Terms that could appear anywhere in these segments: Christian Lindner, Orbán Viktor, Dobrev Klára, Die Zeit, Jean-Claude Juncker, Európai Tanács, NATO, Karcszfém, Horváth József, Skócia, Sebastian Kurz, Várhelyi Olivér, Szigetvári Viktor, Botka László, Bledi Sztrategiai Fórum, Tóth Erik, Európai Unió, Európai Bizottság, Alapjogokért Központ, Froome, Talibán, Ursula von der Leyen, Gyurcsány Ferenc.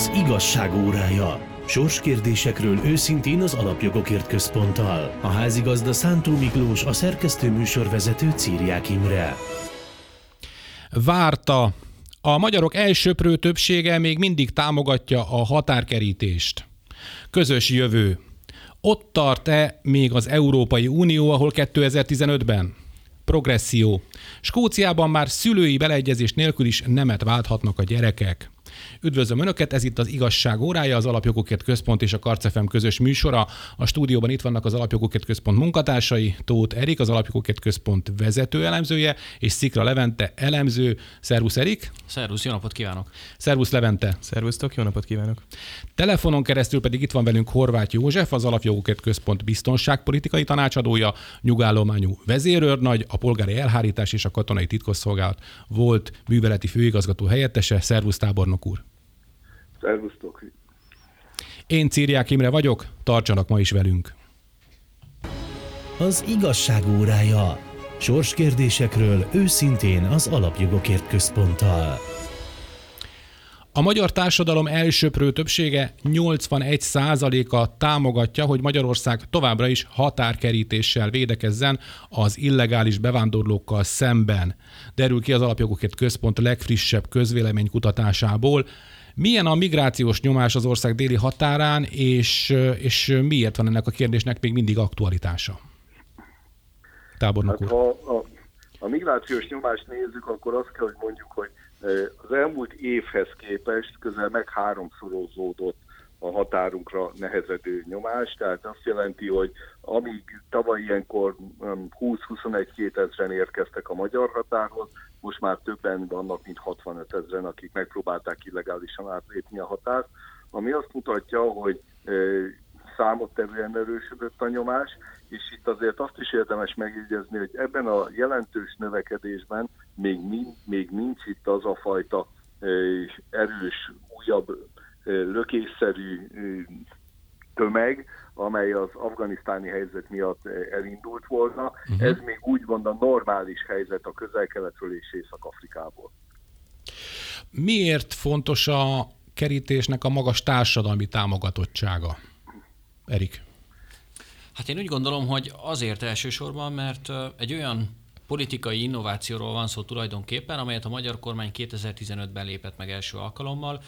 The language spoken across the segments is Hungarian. Az Igazság órája. Sorskérdésekről őszintén az Alapjogokért Központtal. A házigazda Szántó Miklós, a szerkesztő műsorvezető Cirják Imre. Várta. A magyarok elsöprő többsége még mindig támogatja a határkerítést. Közös jövő. Ott tart-e még az Európai Unió, ahol 2015-ben? Progresszió. Skóciában már szülői beleegyezés nélkül is nemet válthatnak a gyerekek. Üdvözlöm Önöket, ez itt az Igazság órája, az Alapjogokért Központ és a Karcszfém közös műsora. A stúdióban itt vannak az Alapjogokért Központ munkatársai, Tóth Erik, az Alapjogokért Központ vezető elemzője, és Szikra Levente elemző. Szervusz Erik! Szervusz, jó napot kívánok! Szervusz Levente! Szervusztok, jó napot kívánok! Telefonon keresztül pedig itt van velünk Horváth József, az Alapjogokért Központ biztonságpolitikai tanácsadója, nyugállományú vezérőrnagy, a polgári elhárítás és a katonai titkosszolgálat volt műveleti főigazgató helyettese. Szervusz tábornok úr! Szervusztok! Én Cirják Imre vagyok, tartsanak ma is velünk! Az Igazság órája. Sorskérdésekről őszintén az Alapjogokért Központtal. A magyar társadalom elsöprő többsége, 81%-a támogatja, hogy Magyarország továbbra is határkerítéssel védekezzen az illegális bevándorlókkal szemben. Derül ki az Alapjogokért Központ legfrissebb közvéleménykutatásából. Milyen a migrációs nyomás az ország déli határán, és miért van ennek a kérdésnek még mindig aktualitása? Tábornok úr. Ha a migrációs nyomást nézzük, akkor azt kell, hogy mondjuk, hogy az elmúlt évhez képest közel meg háromszorozódott a határunkra nehezedő nyomás, tehát azt jelenti, hogy amíg tavaly ilyenkor 20-21 ezren érkeztek a magyar határhoz, most már többen vannak, mint 65 ezren, akik megpróbálták illegálisan átlépni a határt, ami azt mutatja, hogy számottevően erősödött a nyomás, és itt azért azt is érdemes megjegyezni, hogy ebben a jelentős növekedésben még nincs itt az a fajta erős, újabb, lökésszerű tömeg, amely az afganisztáni helyzet miatt elindult volna. Uh-huh. Ez még úgymond a normális helyzet a Közel-Keletről és Észak-Afrikából. Miért fontos a kerítésnek a magas társadalmi támogatottsága? Erik. Hát én úgy gondolom, hogy azért elsősorban, mert egy olyan politikai innovációról van szó tulajdonképpen, amelyet a magyar kormány 2015-ben lépett meg első alkalommal.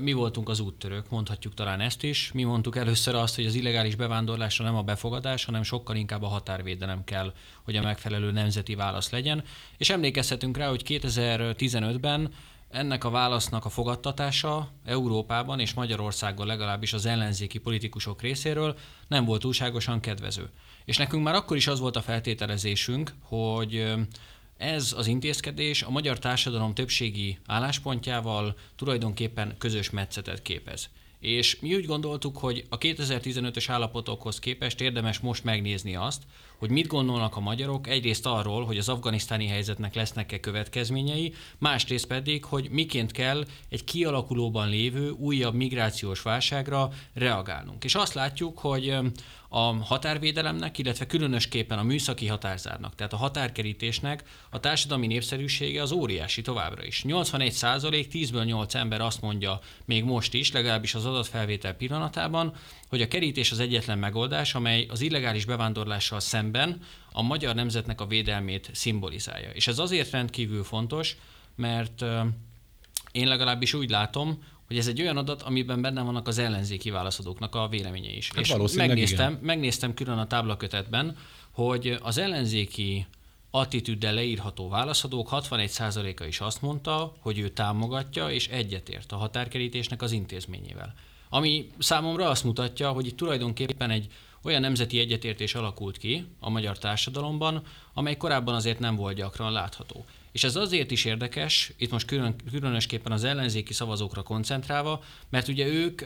Mi voltunk az úttörők, mondhatjuk talán ezt is. Mi mondtuk először azt, hogy az illegális bevándorlásra nem a befogadás, hanem sokkal inkább a határvédelem kell, hogy a megfelelő nemzeti válasz legyen. És emlékezhetünk rá, hogy 2015-ben ennek a válasznak a fogadtatása Európában és Magyarországon legalábbis az ellenzéki politikusok részéről nem volt túlságosan kedvező. És nekünk már akkor is az volt a feltételezésünk, hogy ez az intézkedés a magyar társadalom többségi álláspontjával tulajdonképpen közös metszetet képez. És mi úgy gondoltuk, hogy a 2015-ös állapotokhoz képest érdemes most megnézni azt, hogy mit gondolnak a magyarok egyrészt arról, hogy az afganisztáni helyzetnek lesznek-e következményei, másrészt pedig, hogy miként kell egy kialakulóban lévő újabb migrációs válságra reagálnunk. És azt látjuk, hogy a határvédelemnek, illetve különösképpen a műszaki határzárnak, tehát a határkerítésnek a társadalmi népszerűsége az óriási továbbra is. 81%, 10-ből 8 ember azt mondja még most is, legalábbis az adatfelvétel pillanatában, hogy a kerítés az egyetlen megoldás, amely az illegális bevándorlással szemben a magyar nemzetnek a védelmét szimbolizálja. És ez azért rendkívül fontos, mert én legalábbis úgy látom, hogy ez egy olyan adat, amiben benne vannak az ellenzéki válaszadóknak a véleménye is. Hát és megnéztem külön a táblakötetben, hogy az ellenzéki attitűddel leírható válaszadók 61%-a is azt mondta, hogy ő támogatja és egyetért a határkerítésnek az intézményével. Ami számomra azt mutatja, hogy itt tulajdonképpen egy olyan nemzeti egyetértés alakult ki a magyar társadalomban, amely korábban azért nem volt gyakran látható. És ez azért is érdekes, itt most különösképpen az ellenzéki szavazókra koncentrálva, mert ugye ők,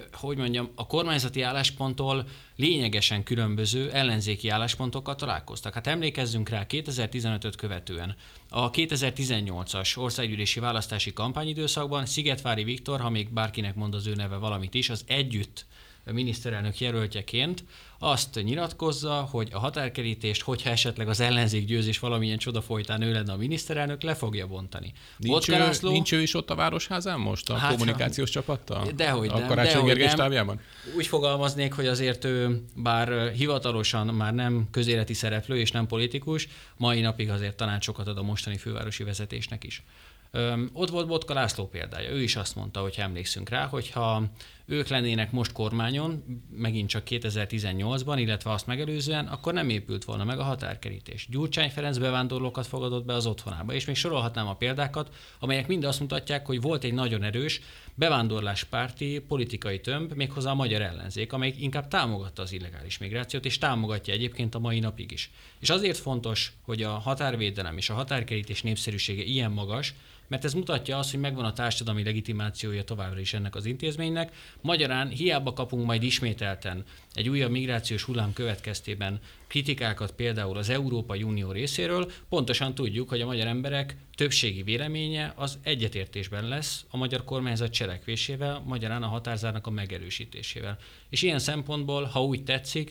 a kormányzati állásponttól lényegesen különböző ellenzéki álláspontokkal találkoztak. Hát emlékezzünk rá 2015-öt követően. A 2018-as országgyűlési választási kampányidőszakban Szigetvári Viktor, ha még bárkinek mond az ő neve valamit is, az együtt miniszterelnök jelöltjeként azt nyilatkozza, hogy a határkerítést, hogyha esetleg az ellenzék győzés valamilyen csoda folytán ő lenne a miniszterelnök, le fogja bontani. Nincs ő is ott a Városházán most a kommunikációs csapattal? Dehogy nem. A Karácsony Gergely stábjában? Úgy fogalmaznék, hogy azért ő, bár hivatalosan már nem közéleti szereplő és nem politikus, mai napig azért tanácsokat ad a mostani fővárosi vezetésnek is. Ott volt Botka László példája, ő is azt mondta, hogy emlékszünk rá, hogyha ők lennének most kormányon, megint csak 2018-ban, illetve azt megelőzően, akkor nem épült volna meg a határkerítés. Gyurcsány Ferenc bevándorlókat fogadott be az otthonába, és még sorolhatnám a példákat, amelyek mind azt mutatják, hogy volt egy nagyon erős bevándorláspárti politikai tömb, méghozzá a magyar ellenzék, amelyik inkább támogatta az illegális migrációt, és támogatja egyébként a mai napig is. És azért fontos, hogy a határvédelem és a határkerítés népszerűsége ilyen magas, mert ez mutatja azt, hogy megvan a társadalmi legitimációja továbbra is ennek az intézménynek. Magyarán hiába kapunk majd ismételten egy újabb migrációs hullám következtében kritikákat például az Európai Unió részéről, pontosan tudjuk, hogy a magyar emberek többségi véleménye az egyetértésben lesz a magyar kormányzat cselekvésével, magyarán a határzárnak a megerősítésével. És ilyen szempontból, ha úgy tetszik,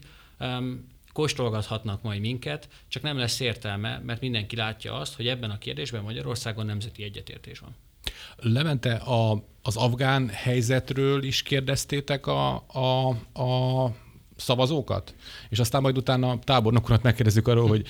kóstolgathatnak majd minket, csak nem lesz értelme, mert mindenki látja azt, hogy ebben a kérdésben Magyarországon nemzeti egyetértés van. Levente, az afgán helyzetről is kérdeztétek a szavazókat? És aztán majd utána a tábornokunat megkérdezzük arról, hogy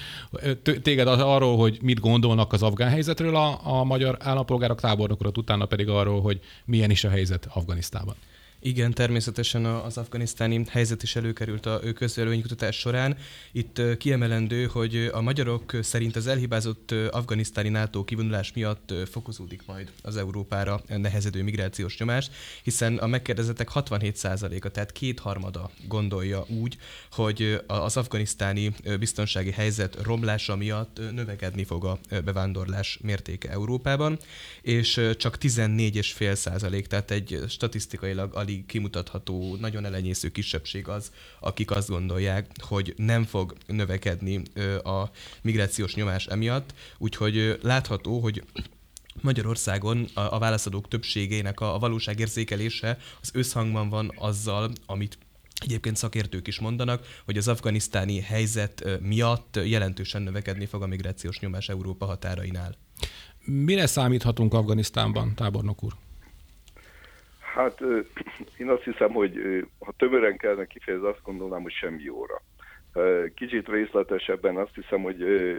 téged arról, hogy mit gondolnak az afgán helyzetről, a magyar állampolgárok tábornokunat utána pedig arról, hogy milyen is a helyzet Afganisztánban. Igen, természetesen az afganisztáni helyzet is előkerült a közvéleménykutatás során. Itt kiemelendő, hogy a magyarok szerint az elhibázott afganisztáni NATO kivonulás miatt fokozódik majd az Európára nehezedő migrációs nyomás, hiszen a megkérdezettek 67%-a, tehát 2/3 gondolja úgy, hogy az afganisztáni biztonsági helyzet romlása miatt növekedni fog a bevándorlás mértéke Európában, és csak 14,5%, tehát egy statisztikailag kimutatható, nagyon elenyésző kisebbség az, akik azt gondolják, hogy nem fog növekedni a migrációs nyomás emiatt. Úgyhogy látható, hogy Magyarországon a válaszadók többségének a valóságérzékelése az összhangban van azzal, amit egyébként szakértők is mondanak, hogy az afganisztáni helyzet miatt jelentősen növekedni fog a migrációs nyomás Európa határainál. Mire számíthatunk Afganisztánban, tábornok úr? Hát én azt hiszem, hogy ha tömören kellene kifejezni, azt gondolnám, hogy semmi óra. Kicsit részletesebben azt hiszem, hogy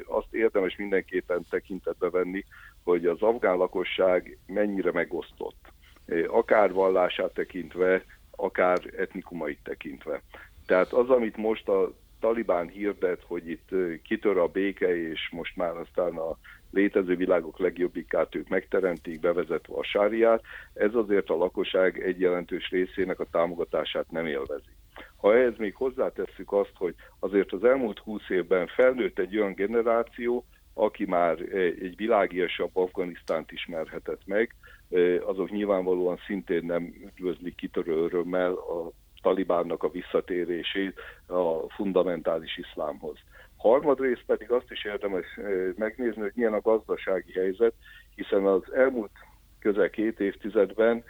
azt érdemes mindenképpen tekintetbe venni, hogy az afgán lakosság mennyire megosztott. Akár vallását tekintve, akár etnikumait tekintve. Tehát az, amit most a Talibán hirdet, hogy itt kitör a béke, és most már aztán a létező világok legjobbikát ők megteremtik, bevezetve a sáriát, ez azért a lakosság egy jelentős részének a támogatását nem élvezi. Ha ehhez még hozzátesszük azt, hogy azért az elmúlt 20 évben felnőtt egy olyan generáció, aki már egy világiasabb Afganisztánt ismerhetett meg, azok nyilvánvalóan szintén nem üdvözlik kitörő örömmel a Talibánnak a visszatérését a fundamentális iszlámhoz. Harmadrészt pedig azt is érdemes megnézni, hogy milyen a gazdasági helyzet, hiszen az elmúlt közel 2 évtizedben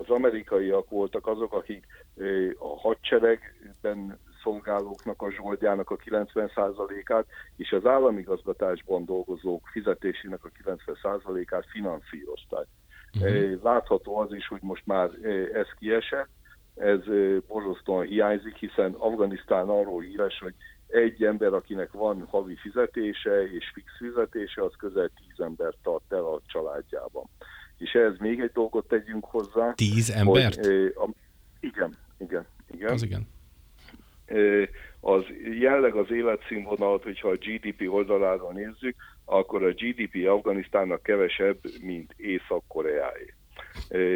az amerikaiak voltak azok, akik a hadseregben szolgálóknak a zsoldjának a 90%-át és az államigazgatásban dolgozók fizetésének a 90%-át finanszírozták. Látható az is, hogy most már ez kiesett, ez borzasztóan hiányzik, hiszen Afganisztán arról híres, hogy egy ember, akinek van havi fizetése és fix fizetése, az közel 10 embert tart el a családjában. És ehhez még egy dolgot tegyünk hozzá. 10 embert? Hogy, igen. Az igen. Az jelleg az életszínvonalat, hogyha a GDP oldalára nézzük, akkor a GDP Afganisztánnak kevesebb, mint Észak-Koreáé.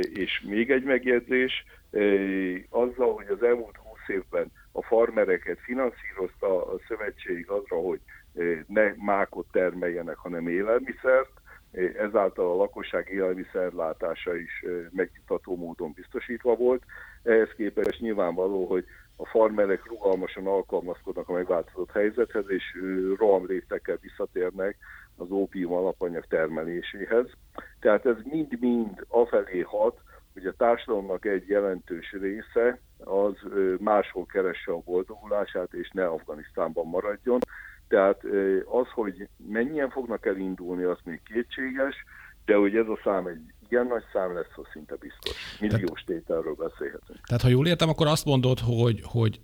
És még egy megjegyzés, azzal, hogy az elmúlt 20 évben a farmereket finanszírozta a szövetség azra, hogy ne mákot termeljenek, hanem élelmiszert, ezáltal a lakosság élelmiszerlátása is megnyitható módon biztosítva volt. Ehhez képest nyilvánvaló, hogy a farmerek rugalmasan alkalmazkodnak a megváltozott helyzethez, és rohamléptekkel visszatérnek az ópium alapanyag termeléséhez. Tehát ez mind-mind afelé hat, hogy a társadalomnak egy jelentős része az máshol keresse a boldogulását, és ne Afganisztánban maradjon. Tehát az, hogy mennyien fognak elindulni, az még kétséges, de hogy ez a szám egy ilyen nagy szám lesz, az szinte biztos. Milliós tételről beszélhetünk. Tehát ha jól értem, akkor azt mondod,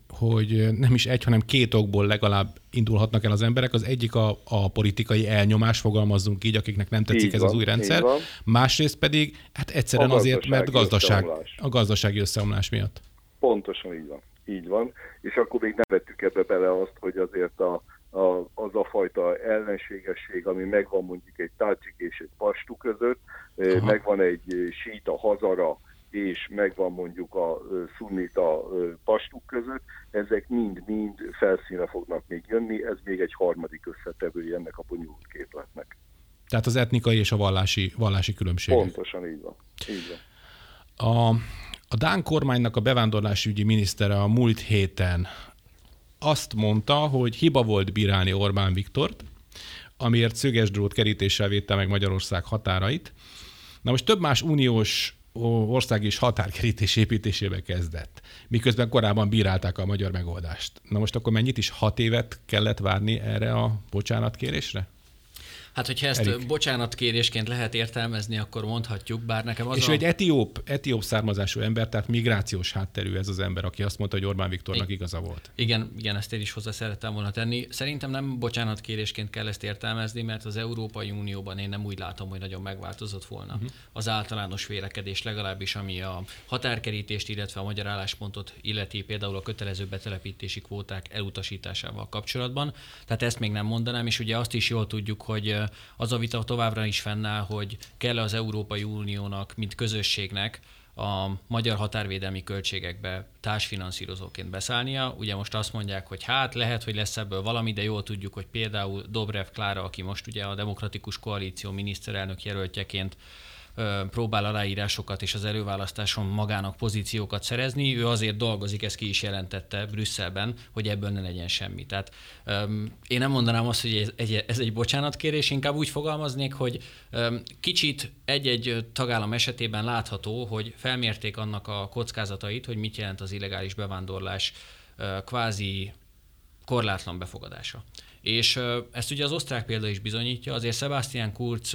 hogy nem is egy, hanem két okból legalább indulhatnak el az emberek. Az egyik a politikai elnyomás, fogalmazzunk így, akiknek nem tetszik ez az új rendszer. Másrészt pedig, hát egyszerűen azért, mert a gazdasági összeomlás miatt. Pontosan így van. Így van. És akkor még nem vettük ebbe bele azt, hogy azért az a fajta ellenségesség, ami megvan mondjuk egy tádzsik és egy pastu között, megvan egy síta hazara, és megvan mondjuk a szunnita pastuk között, ezek mind-mind felszínre fognak még jönni, ez még egy harmadik összetevője ennek a bonyolult képletnek. Tehát az etnikai és a vallási különbségek. Pontosan így van. Így van. A dán kormánynak a bevándorlásügyi minisztere a múlt héten azt mondta, hogy hiba volt bírálni Orbán Viktort, amiért szöges drót kerítéssel védte meg Magyarország határait. Na most több más uniós ország is határkerítés építésébe kezdett, miközben korábban bírálták a magyar megoldást. Na most akkor mennyit is, 6 évet kellett várni erre a bocsánatkérésre? Hát, hogyha ezt Erik bocsánatkérésként lehet értelmezni, akkor mondhatjuk, bár nekem az és egy etióp származású ember, tehát migrációs hátterű ez az ember, aki azt mondta, hogy Orbán Viktornak igaza volt. Igen, ezt én is hozzá szerettem volna tenni. Szerintem nem bocsánatkérésként kell ezt értelmezni, mert az Európai Unióban én nem úgy látom, hogy nagyon megváltozott volna az általános vélekedés, legalábbis ami a határkerítést, illetve a magyar álláspontot illeti, például a kötelező betelepítési kvóták elutasításával kapcsolatban. Tehát ezt még nem mondanám, és ugye azt is jól tudjuk, hogy az a vita továbbra is fennáll, hogy kell az Európai Uniónak, mint közösségnek a magyar határvédelmi költségekbe társfinanszírozóként beszállnia. Ugye most azt mondják, hogy hát lehet, hogy lesz ebből valami, de jól tudjuk, hogy például Dobrev Klára, aki most ugye a Demokratikus Koalíció miniszterelnök jelöltjeként próbál aláírásokat és az előválasztáson magának pozíciókat szerezni. Ő azért dolgozik, ezt ki is jelentette Brüsszelben, hogy ebből ne legyen semmi. Tehát én nem mondanám azt, hogy ez egy bocsánatkérés, inkább úgy fogalmaznék, hogy kicsit egy-egy tagállam esetében látható, hogy felmérték annak a kockázatait, hogy mit jelent az illegális bevándorlás kvázi korlátlan befogadása. És ezt ugye az osztrák példa is bizonyítja, azért Sebastian Kurz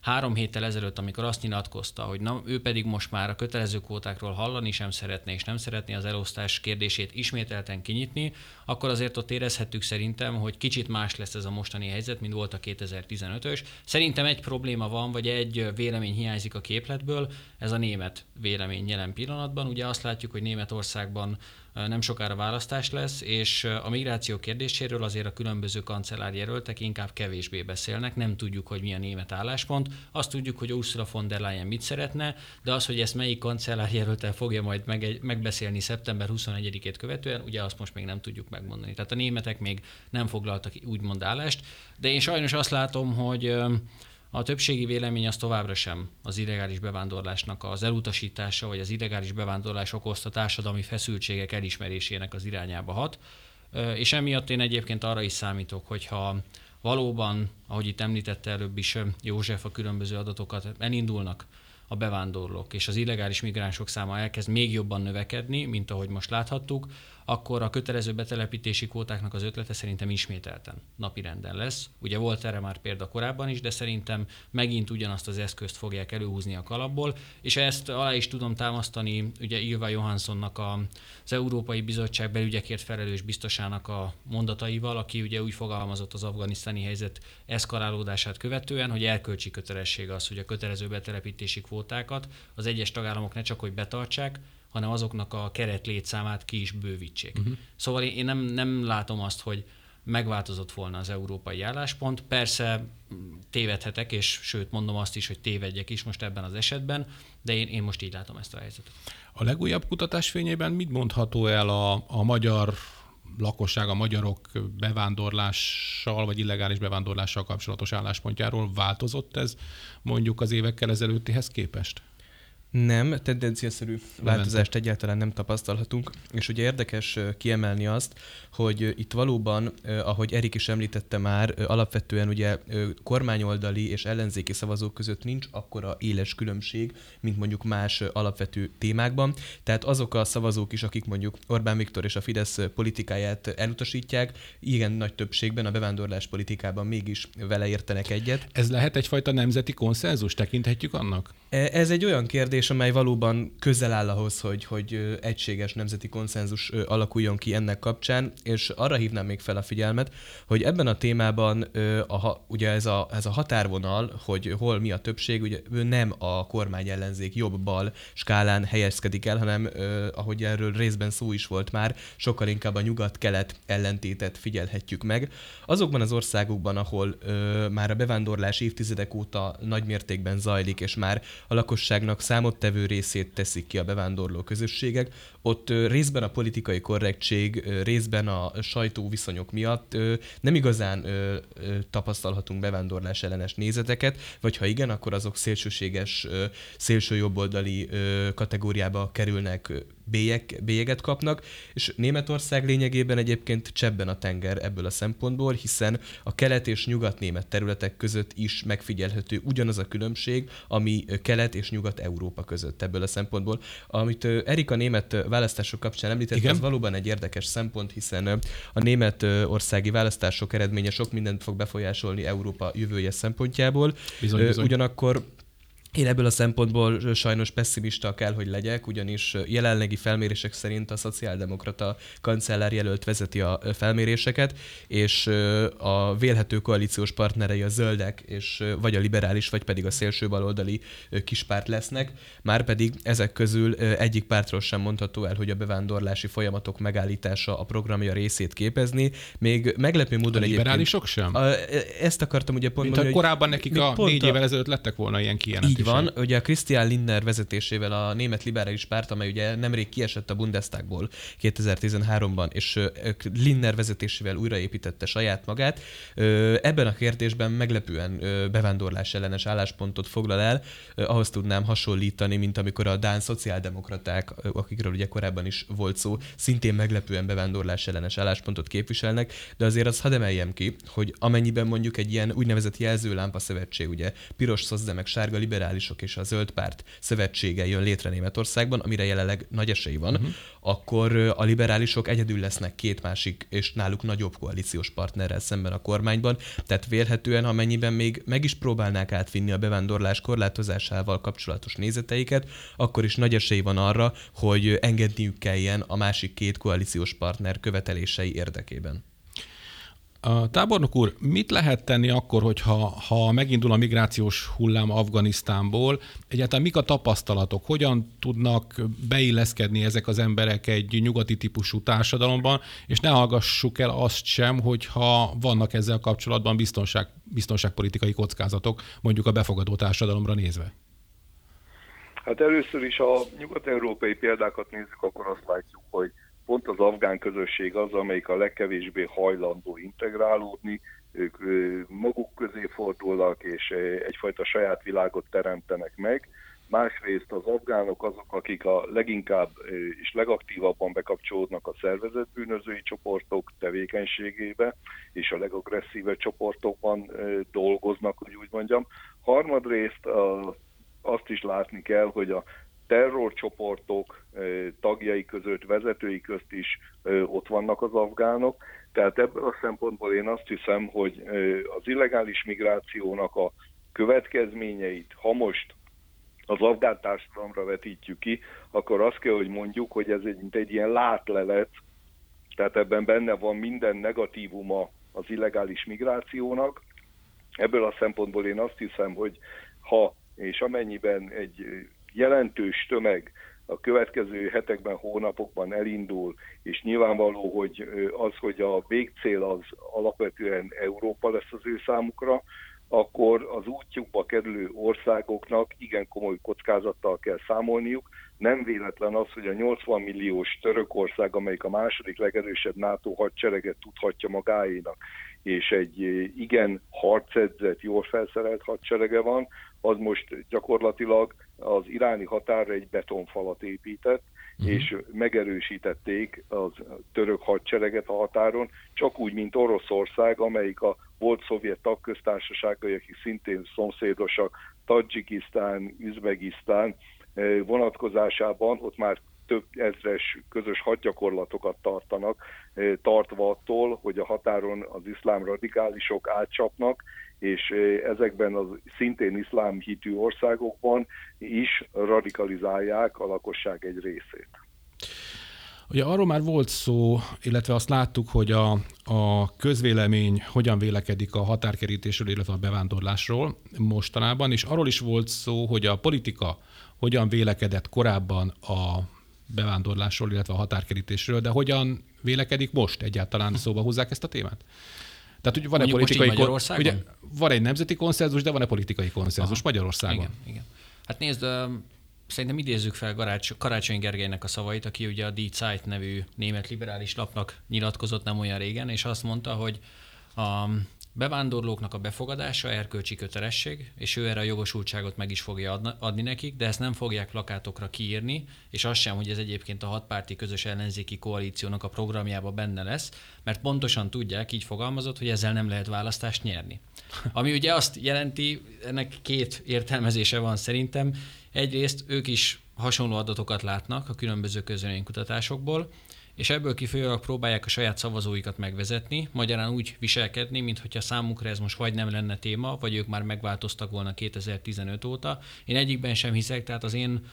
3 héttel ezelőtt, amikor azt nyilatkozta, hogy na, ő pedig most már a kötelező kvótákról hallani sem szeretné, és nem szeretné az elosztás kérdését ismételten kinyitni, akkor azért ott érezhettük szerintem, hogy kicsit más lesz ez a mostani helyzet, mint volt a 2015-ös. Szerintem egy probléma van, vagy egy vélemény hiányzik a képletből, ez a német vélemény jelen pillanatban. Ugye azt látjuk, hogy Németországban nem sokára választás lesz, és a migráció kérdéséről azért a különböző kancellárjelöltek inkább kevésbé beszélnek, nem tudjuk, hogy mi a német álláspont. Azt tudjuk, hogy Ursula von der Leyen mit szeretne, de az, hogy ezt melyik kancellárjelöltel fogja majd megbeszélni szeptember 21-ét követően, ugye azt most még nem tudjuk megmondani. Tehát a németek még nem foglaltak úgymond állást, de én sajnos azt látom, hogy a többségi vélemény az továbbra sem az illegális bevándorlásnak az elutasítása, vagy az illegális bevándorlás okozta társadalmi feszültségek elismerésének az irányába hat. És emiatt én egyébként arra is számítok, hogyha valóban, ahogy itt említette előbb is József a különböző adatokat, elindulnak a bevándorlók, és az illegális migránsok száma elkezd még jobban növekedni, mint ahogy most láthattuk, akkor a kötelező betelepítési kvótáknak az ötlete szerintem ismételten napirenden lesz. Ugye volt erre már példa korábban is, de szerintem megint ugyanazt az eszközt fogják előhúzni a kalapból, és ezt alá is tudom támasztani ugye Ilva Johanssonnak az Európai Bizottság belügyekért felelős biztosának a mondataival, aki ugye úgy fogalmazott az afganisztáni helyzet eszkalálódását követően, hogy erkölcsi kötelesség az, hogy a kötelező betelepítési kvótákat az egyes tagállamok ne csak hogy betartsák, hanem azoknak a keret létszámát ki is bővítsék. Szóval én nem látom azt, hogy megváltozott volna az európai álláspont. Persze tévedhetek, és sőt mondom azt is, hogy tévedjek is most ebben az esetben, de én most így látom ezt a helyzetet. A legújabb kutatás fényében mit mondható el a magyar lakosság, a magyarok bevándorlással, vagy illegális bevándorlással kapcsolatos álláspontjáról? Változott ez mondjuk az évekkel ezelőttihez képest? Nem, tendenciaszerű változást egyáltalán nem tapasztalhatunk, és ugye érdekes kiemelni azt, hogy itt valóban, ahogy Erik is említette már, alapvetően ugye kormányoldali és ellenzéki szavazók között nincs akkora éles különbség, mint mondjuk más alapvető témákban. Tehát azok a szavazók is, akik mondjuk Orbán Viktor és a Fidesz politikáját elutasítják, igen nagy többségben a bevándorlás politikában mégis vele értenek egyet. Ez lehet egyfajta nemzeti konszenzus, tekinthetjük annak? Ez egy olyan kérdés, amely valóban közel áll ahhoz, hogy egységes nemzeti konszenzus alakuljon ki ennek kapcsán, és arra hívnám még fel a figyelmet, hogy ebben a témában ugye ez a határvonal, hogy hol mi a többség, ugye nem a kormány ellenzék jobb-bal skálán helyezkedik el, hanem ahogy erről részben szó is volt már, sokkal inkább a nyugat-kelet ellentétet figyelhetjük meg. Azokban az országokban, ahol már a bevándorlás évtizedek óta nagymértékben zajlik, és már a lakosságnak számottevő részét teszik ki a bevándorló közösségek, ott részben a politikai korrektség, részben a sajtóviszonyok miatt nem igazán tapasztalhatunk bevándorlás ellenes nézeteket, vagy ha igen, akkor azok szélsőséges, szélső jobboldali kategóriába kerülnek, bélyeget kapnak, és Németország lényegében egyébként csebben a tenger ebből a szempontból, hiszen a kelet és nyugat-német területek között is megfigyelhető ugyanaz a különbség, ami kelet és nyugat-európa között ebből a szempontból. Amit Erik a német választások kapcsán említett, igen? Az valóban egy érdekes szempont, hiszen a német országi választások eredménye sok mindent fog befolyásolni Európa jövője szempontjából. Bizony. Ugyanakkor én ebből a szempontból sajnos pessimista kell, hogy legyek, ugyanis jelenlegi felmérések szerint a szociáldemokrata kancellárjelölt vezeti a felméréseket, és a vélhető koalíciós partnerei a zöldek, és vagy a liberális, vagy pedig a szélsőbaloldali kispárt lesznek, márpedig ezek közül egyik pártról sem mondható el, hogy a bevándorlási folyamatok megállítása a programja részét képezni. Még meglepő módon a liberálisok sem? Ezt akartam ugye pont mondani, hogy korábban nekik a 4 évvel ezelőtt lettek volna ilyen kijelentés. Van, ugye a Christian Lindner vezetésével a német liberális párt, amely ugye nemrég kiesett a Bundestagból 2013-ban, és Lindner vezetésével újraépítette saját magát, ebben a kérdésben meglepően bevándorlás ellenes álláspontot foglal el, ahhoz tudnám hasonlítani, mint amikor a dán szociáldemokraták, akikről ugye korábban is volt szó, szintén meglepően bevándorlás ellenes álláspontot képviselnek, de azért azt hadd emeljem ki, hogy amennyiben mondjuk egy ilyen úgynevezett jelzőlámpa szövetség, ugye piros szozdemek, sárga liberális és a zöld párt szövetsége jön létre Németországban, amire jelenleg nagy esély van, akkor a liberálisok egyedül lesznek 2 másik és náluk nagyobb koalíciós partnerrel szemben a kormányban, tehát vélhetően, amennyiben még meg is próbálnák átvinni a bevándorlás korlátozásával kapcsolatos nézeteiket, akkor is nagy esély van arra, hogy engedniük kelljen a másik 2 koalíciós partner követelései érdekében. Tábornok úr, mit lehet tenni akkor, hogyha megindul a migrációs hullám Afganisztánból? Egyáltalán mik a tapasztalatok? Hogyan tudnak beilleszkedni ezek az emberek egy nyugati típusú társadalomban? És ne hallgassuk el azt sem, hogyha vannak ezzel kapcsolatban biztonságpolitikai kockázatok, mondjuk a befogadó társadalomra nézve. Hát először is a nyugat-európai példákat nézzük, akkor azt látjuk, hogy pont az afgán közösség az, amelyik a legkevésbé hajlandó integrálódni, ők maguk közé fordulnak és egyfajta saját világot teremtenek meg. Másrészt az afgánok azok, akik a leginkább és legaktívabban bekapcsolódnak a szervezett bűnözői csoportok tevékenységébe, és a legagresszívebb csoportokban dolgoznak, hogy úgy mondjam. Harmadrészt azt is látni kell, hogy a terrorcsoportok tagjai között, vezetői közt is ott vannak az afgánok. Tehát ebből a szempontból én azt hiszem, hogy az illegális migrációnak a következményeit, ha most az afgán társadalomra vetítjük ki, akkor azt kell, hogy mondjuk, hogy ez egy ilyen látlelet, tehát ebben benne van minden negatívuma az illegális migrációnak. Ebből a szempontból én azt hiszem, hogy ha és amennyiben egy jelentős tömeg a következő hetekben, hónapokban elindul, és nyilvánvaló, hogy az, hogy a végcél az alapvetően Európa lesz az ő számukra, akkor az útjukba kerülő országoknak igen komoly kockázattal kell számolniuk. Nem véletlen az, hogy a 80 milliós Törökország, amelyik a második legerősebb NATO hadsereget tudhatja magáénak, és egy igen harcedzett, jól felszerelt hadserege van, az most gyakorlatilag az iráni határra egy betonfalat épített, és megerősítették az török hadsereget a határon, csak úgy, mint Oroszország, amelyik a volt szovjet tagköztársaságai, akik szintén szomszédosak, Tadzsikisztán, Üzbegisztán vonatkozásában ott már több ezres közös hadgyakorlatokat tartanak, tartva attól, hogy a határon az iszlám radikálisok átcsapnak, és ezekben az szintén iszlám hitű országokban is radikalizálják a lakosság egy részét. Ugye arról már volt szó, illetve azt láttuk, hogy a közvélemény hogyan vélekedik a határkerítésről, illetve a bevándorlásról mostanában, és arról is volt szó, hogy a politika hogyan vélekedett korábban a bevándorlásról, illetve a határkerítésről, de hogyan vélekedik most, egyáltalán szóba hozzák ezt a témát? Tehát ugye van-e politikai ugye, van egy nemzeti konszenzus, de van-e politikai konszenzus Magyarországon? Igen, igen. Hát nézd, szerintem idézzük fel Karácsony Gergelynek a szavait, aki ugye a Die Zeit nevű német liberális lapnak nyilatkozott nem olyan régen, és azt mondta, hogy a bevándorlóknak a befogadása erkölcsi kötelesség, és ő erre a jogosultságot meg is fogja adni nekik, de ezt nem fogják plakátokra kiírni, és az sem, hogy ez egyébként a hatpárti közös ellenzéki koalíciónak a programjában benne lesz, mert pontosan tudják, így fogalmazott, hogy ezzel nem lehet választást nyerni. Ami ugye azt jelenti, ennek két értelmezése van szerintem. Egyrészt ők is hasonló adatokat látnak a különböző közvéleménykutatásokból, és ebből kifolyólag próbálják a saját szavazóikat megvezetni, magyarán úgy viselkedni, mintha számukra ez most vagy nem lenne téma, vagy ők már megváltoztak volna 2015 óta. Én egyikben sem hiszek, tehát az én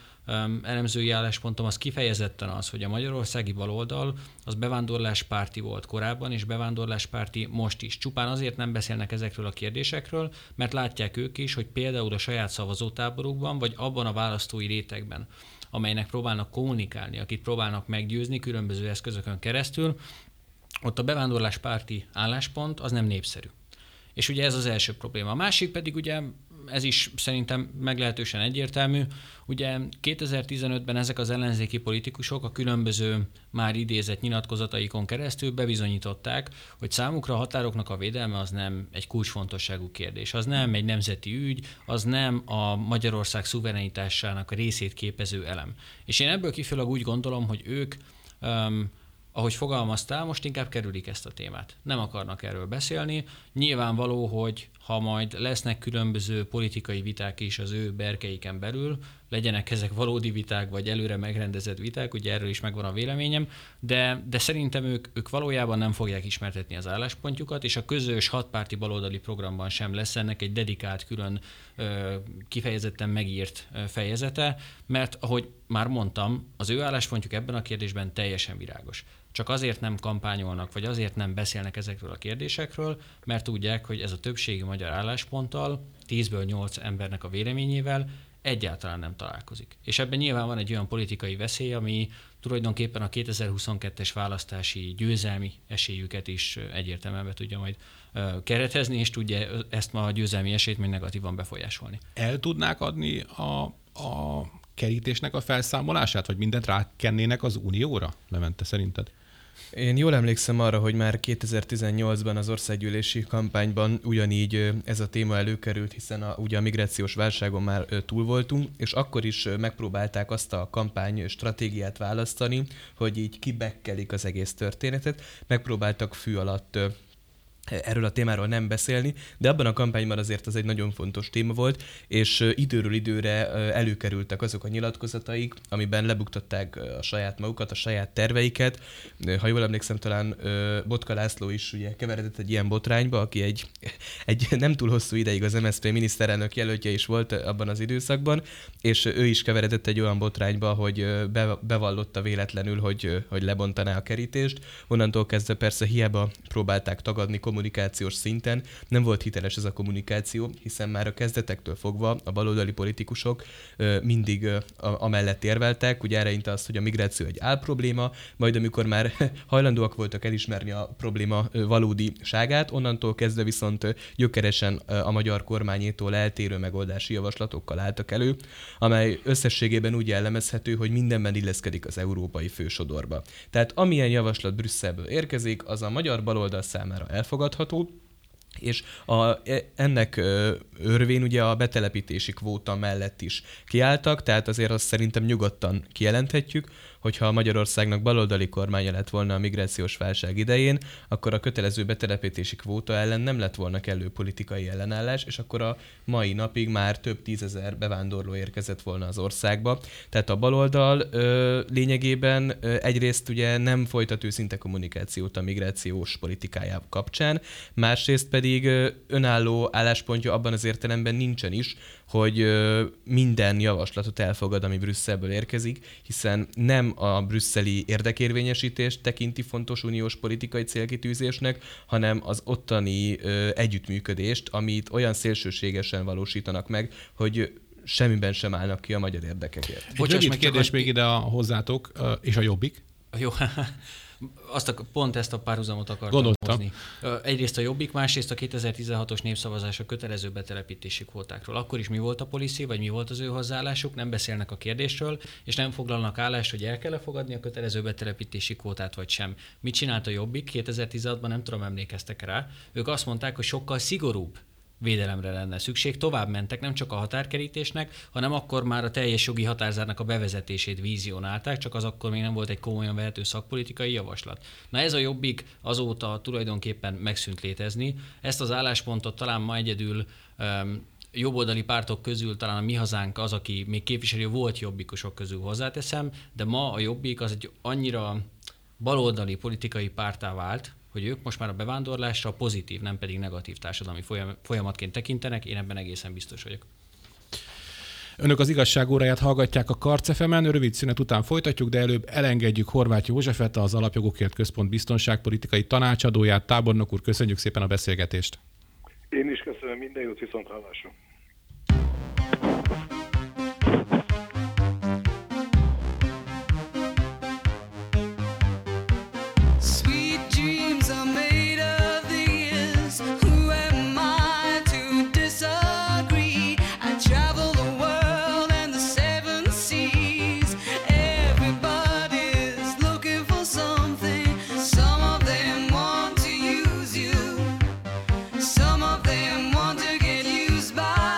elemzői álláspontom az kifejezetten az, hogy a magyarországi baloldal az bevándorláspárti volt korábban, és bevándorláspárti most is. Csupán azért nem beszélnek ezekről a kérdésekről, mert látják ők is, hogy például a saját szavazótáborukban, vagy abban a választói rétegben, amelynek próbálnak kommunikálni, akit próbálnak meggyőzni különböző eszközökön keresztül, ott a bevándorláspárti álláspont az nem népszerű. És ugye ez az első probléma. A másik pedig ugye, ez is szerintem meglehetősen egyértelmű, ugye 2015-ben ezek az ellenzéki politikusok a különböző már idézett nyilatkozataikon keresztül bebizonyították, hogy számukra a határoknak a védelme az nem egy kulcsfontosságú kérdés, az nem egy nemzeti ügy, az nem a Magyarország szuverenitásának a részét képező elem. És én ebből kifolyólag úgy gondolom, hogy ők, ahogy fogalmaztál, most inkább kerülik ezt a témát. Nem akarnak erről beszélni. Nyilvánvaló, hogy ha majd lesznek különböző politikai viták is az ő berkeiken belül, legyenek ezek valódi viták, vagy előre megrendezett viták, ugye erről is megvan a véleményem, de szerintem ők valójában nem fogják ismertetni az álláspontjukat, és a közös hatpárti baloldali programban sem lesz ennek egy dedikált, külön kifejezetten megírt fejezete, mert ahogy már mondtam, az ő álláspontjuk ebben a kérdésben teljesen világos. Csak azért nem kampányolnak, vagy azért nem beszélnek ezekről a kérdésekről, mert tudják, hogy ez a többségi magyar állásponttal, 10-ből 8 embernek a véleményével egyáltalán nem találkozik. És ebben nyilván van egy olyan politikai veszély, ami tulajdonképpen a 2022-es választási győzelmi esélyüket is egyértelműen be tudja majd keretezni, és tudja ezt ma a győzelmi esélyt még negatívan befolyásolni. El tudnák adni a kerítésnek a felszámolását, vagy mindent rákennének az unióra, Levente, szerinted? Én jól emlékszem arra, hogy már 2018-ban az országgyűlési kampányban ugyanígy ez a téma előkerült, hiszen ugye a migrációs válságon már túl voltunk, és akkor is megpróbálták azt a kampány stratégiát választani, hogy így kibekkelik az egész történetet, megpróbáltak fű alatt erről a témáról nem beszélni, de abban a kampányban azért az egy nagyon fontos téma volt, és időről időre előkerültek azok a nyilatkozataik, amiben lebuktatták a saját magukat, a saját terveiket. Ha jól emlékszem, talán Botka László is ugye keveredett egy ilyen botrányba, aki egy nem túl hosszú ideig az MSZP miniszterelnök jelöltje is volt abban az időszakban, és ő is keveredett egy olyan botrányba, hogy bevallotta véletlenül, hogy lebontaná a kerítést. Onnantól kezdve persze hiába próbálták tagadni kommunikációs szinten nem volt hiteles ez a kommunikáció, hiszen már a kezdetektől fogva a baloldali politikusok mindig amellett érveltek, ugye eleinte azt, hogy a migráció egy álprobléma, majd amikor már hajlandóak voltak elismerni a probléma valódiságát, onnantól kezdve viszont gyökeresen a magyar kormányétól eltérő megoldási javaslatokkal álltak elő, amely összességében úgy jellemezhető, hogy mindenben illeszkedik az európai fősodorba. Tehát amilyen javaslat Brüsszelből érkezik, az a magyar baloldal számára elfogadható, és ennek örvén ugye a betelepítési kvóta mellett is kiálltak, tehát azért azt szerintem nyugodtan kijelenthetjük, hogyha Magyarországnak baloldali kormánya lett volna a migrációs válság idején, akkor a kötelező betelepítési kvóta ellen nem lett volna kellő politikai ellenállás, és akkor a mai napig már több tízezer bevándorló érkezett volna az országba. Tehát a baloldal lényegében egyrészt ugye nem folytat őszinte kommunikációt a migrációs politikájával kapcsán, másrészt pedig önálló álláspontja abban az értelemben nincsen is, hogy minden javaslatot elfogad, ami Brüsszelből érkezik, hiszen nem a brüsszeli érdekérvényesítést tekinti fontos uniós politikai célkitűzésnek, hanem az ottani együttműködést, amit olyan szélsőségesen valósítanak meg, hogy semmiben sem állnak ki a magyar érdekekért. Bocsáss meg, kérdés még ide a hozzátok és a Jobbik. Jó, pont ezt a párhuzamot akartam hozni. Egyrészt a Jobbik, másrészt a 2016-os népszavazás a kötelező betelepítési kvótákról. Akkor is mi volt a policy, vagy mi volt az ő hozzáállásuk, nem beszélnek a kérdésről, és nem foglalnak állást, hogy el kell fogadni a kötelező betelepítési kvótát, vagy sem. Mit csinált a Jobbik 2016-ban, nem tudom, emlékeztek rá. Ők azt mondták, hogy sokkal szigorúbb védelemre lenne szükség, tovább mentek nem csak a határkerítésnek, hanem akkor már a teljes jogi határzárnak a bevezetését vizionálták, csak az akkor még nem volt egy komolyan vehető szakpolitikai javaslat. Na ez a Jobbik azóta tulajdonképpen megszűnt létezni. Ezt az álláspontot talán ma egyedül jobboldali pártok közül talán a Mi Hazánk az, aki még képviselő volt jobbikusok közül, hozzáteszem, de ma a Jobbik az egy annyira baloldali politikai pártá vált, hogy ők most már a bevándorlásra pozitív, nem pedig negatív társadalmi folyamatként tekintenek, én ebben egészen biztos vagyok. Önök az igazság óráját hallgatják a Karcszfémen, rövid szünet után folytatjuk, de előbb elengedjük Horváth Józsefet, az Alapjogokért Központ biztonságpolitikai tanácsadóját. Tábornok úr, köszönjük szépen a beszélgetést. Én is köszönöm, minden jót, viszonthallásra. Some of them want to get used by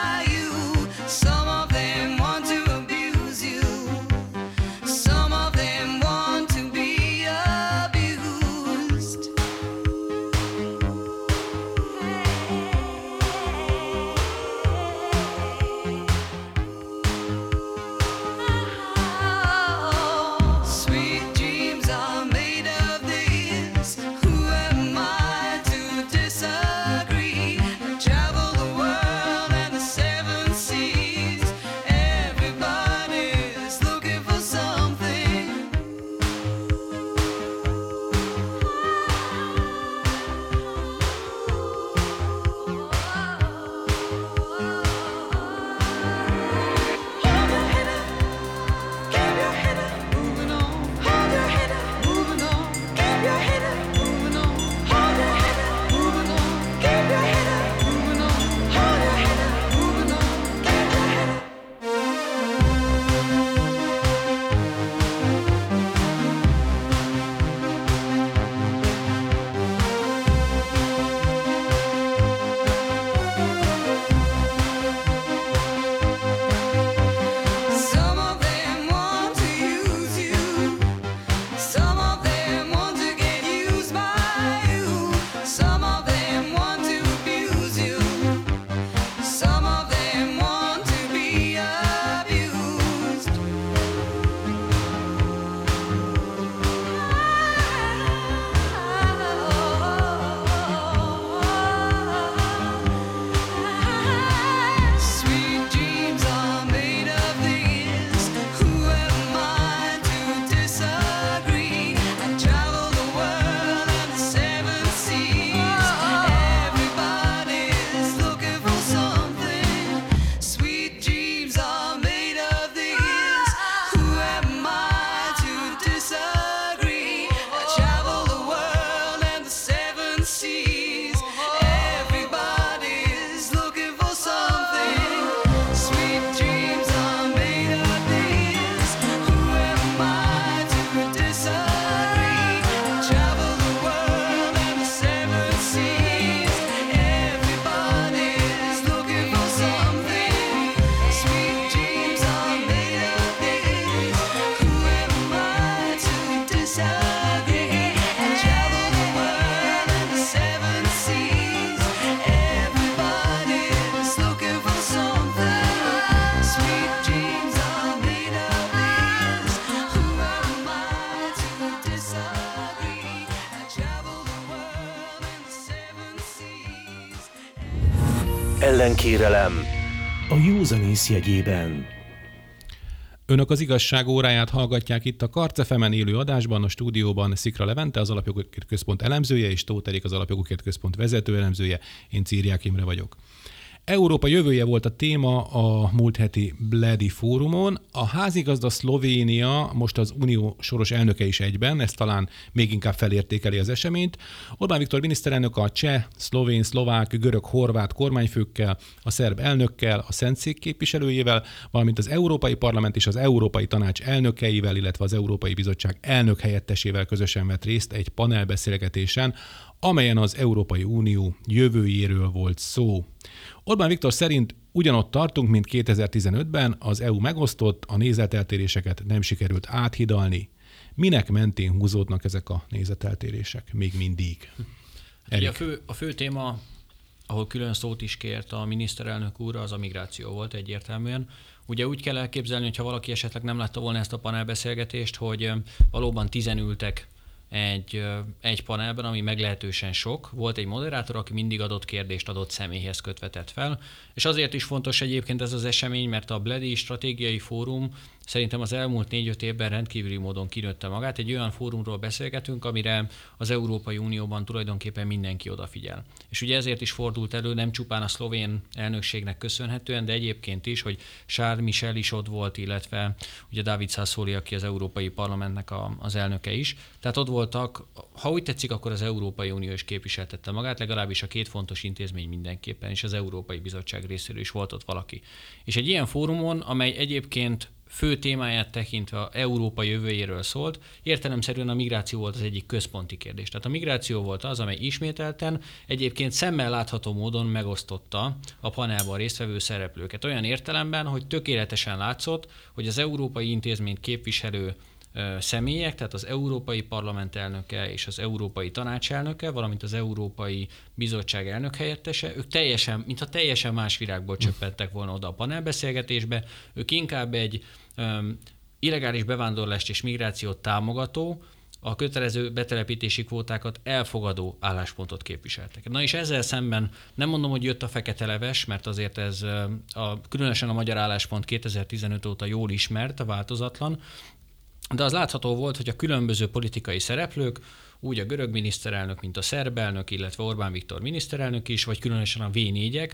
ellenkérelem a józanész jegyében. Önök az igazság óráját hallgatják itt a Karcszfémen élő adásban, a stúdióban Szikra Levente, az Alapjogokért Központ elemzője, és Tóth Erik, az Alapjogokért Központ vezető elemzője, én Cirják Imre vagyok. Európa jövője volt a téma a múlt heti Bledi fórumon. A házigazda Szlovénia, most az Unió soros elnöke is egyben, ez talán még inkább felértékeli az eseményt. Orbán Viktor miniszterelnök a cseh, szlovén, szlovák, görög, horvát kormányfőkkel, a szerb elnökkel, a Szentszék képviselőjével, valamint az Európai Parlament és az Európai Tanács elnökeivel, illetve az Európai Bizottság elnök helyettesével közösen vett részt egy panelbeszélgetésen, amelyen az Európai Unió jövőjéről volt szó. Orbán Viktor szerint ugyanott tartunk, mint 2015-ben, az EU megosztott, a nézeteltéréseket nem sikerült áthidalni. Minek mentén húzódnak ezek a nézeteltérések még mindig? Erik. A fő téma, ahol külön szót is kért a miniszterelnök úr, az a migráció volt egyértelműen. Ugye úgy kell elképzelni, hogyha valaki esetleg nem látta volna ezt a panelbeszélgetést, hogy valóban 10 ültek egy panelben, ami meglehetősen sok. Volt egy moderátor, aki mindig adott kérdést, adott személyhez kötvetett fel. És azért is fontos egyébként ez az esemény, mert a Bledi Sztrategiai Fórum szerintem az elmúlt 4-5 évben rendkívüli módon kinőtte magát. Egy olyan fórumról beszélgetünk, amire az Európai Unióban tulajdonképpen mindenki odafigyel. És ugye ezért is fordult elő, nem csupán a szlovén elnökségnek köszönhetően, de egyébként is, hogy Charles Michel is ott volt, illetve ugye Die Zeit, aki az Európai Parlamentnek az elnöke is. Tehát ott voltak, ha úgy tetszik, akkor az Európai Unió is képviseltette magát, legalábbis a két fontos intézmény mindenképpen, és az Európai Bizottság részéről is volt ott valaki. És egy ilyen fórumon, amely egyébként fő témáját tekintve Európa jövőjéről szólt, értelemszerűen a migráció volt az egyik központi kérdés. Tehát a migráció volt az, amely ismételten egyébként szemmel látható módon megosztotta a panelban résztvevő szereplőket. Olyan értelemben, hogy tökéletesen látszott, hogy az európai intézményt képviselő személyek, tehát az Európai Parlament elnöke és az Európai Tanács elnöke, valamint az Európai Bizottság elnök helyettese, ők teljesen, mintha teljesen más virágból csöppentek volna oda a panelbeszélgetésbe, ők inkább egy illegális bevándorlást és migrációt támogató, a kötelező betelepítési kvótákat elfogadó álláspontot képviseltek. Na és ezzel szemben nem mondom, hogy jött a fekete leves, mert azért ez különösen a magyar álláspont 2015 óta jól ismert, a változatlan, de az látható volt, hogy a különböző politikai szereplők, úgy a görög miniszterelnök, mint a szerb elnök, illetve Orbán Viktor miniszterelnök is, vagy különösen a V4-ek,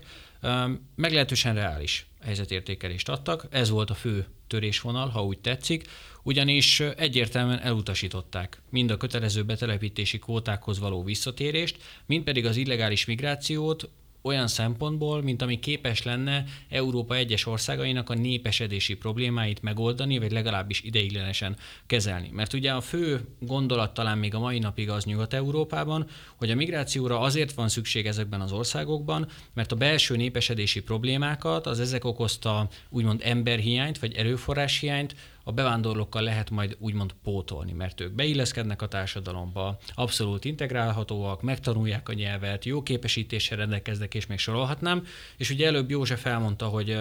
meglehetősen reális helyzetértékelést adtak. Ez volt a fő törésvonal, ha úgy tetszik, ugyanis egyértelműen elutasították mind a kötelező betelepítési kvótákhoz való visszatérést, mind pedig az illegális migrációt, olyan szempontból, mint ami képes lenne Európa egyes országainak a népesedési problémáit megoldani, vagy legalábbis ideiglenesen kezelni. Mert ugye a fő gondolat talán még a mai napig az Nyugat-Európában, hogy a migrációra azért van szükség ezekben az országokban, mert a belső népesedési problémákat, az ezek okozta úgymond emberhiányt, vagy erőforráshiányt, a bevándorlókkal lehet majd úgymond pótolni, mert ők beilleszkednek a társadalomba, abszolút integrálhatóak, megtanulják a nyelvet, jó képesítéssel rendelkeznek, és még sorolhatnám. És ugye előbb József elmondta, hogy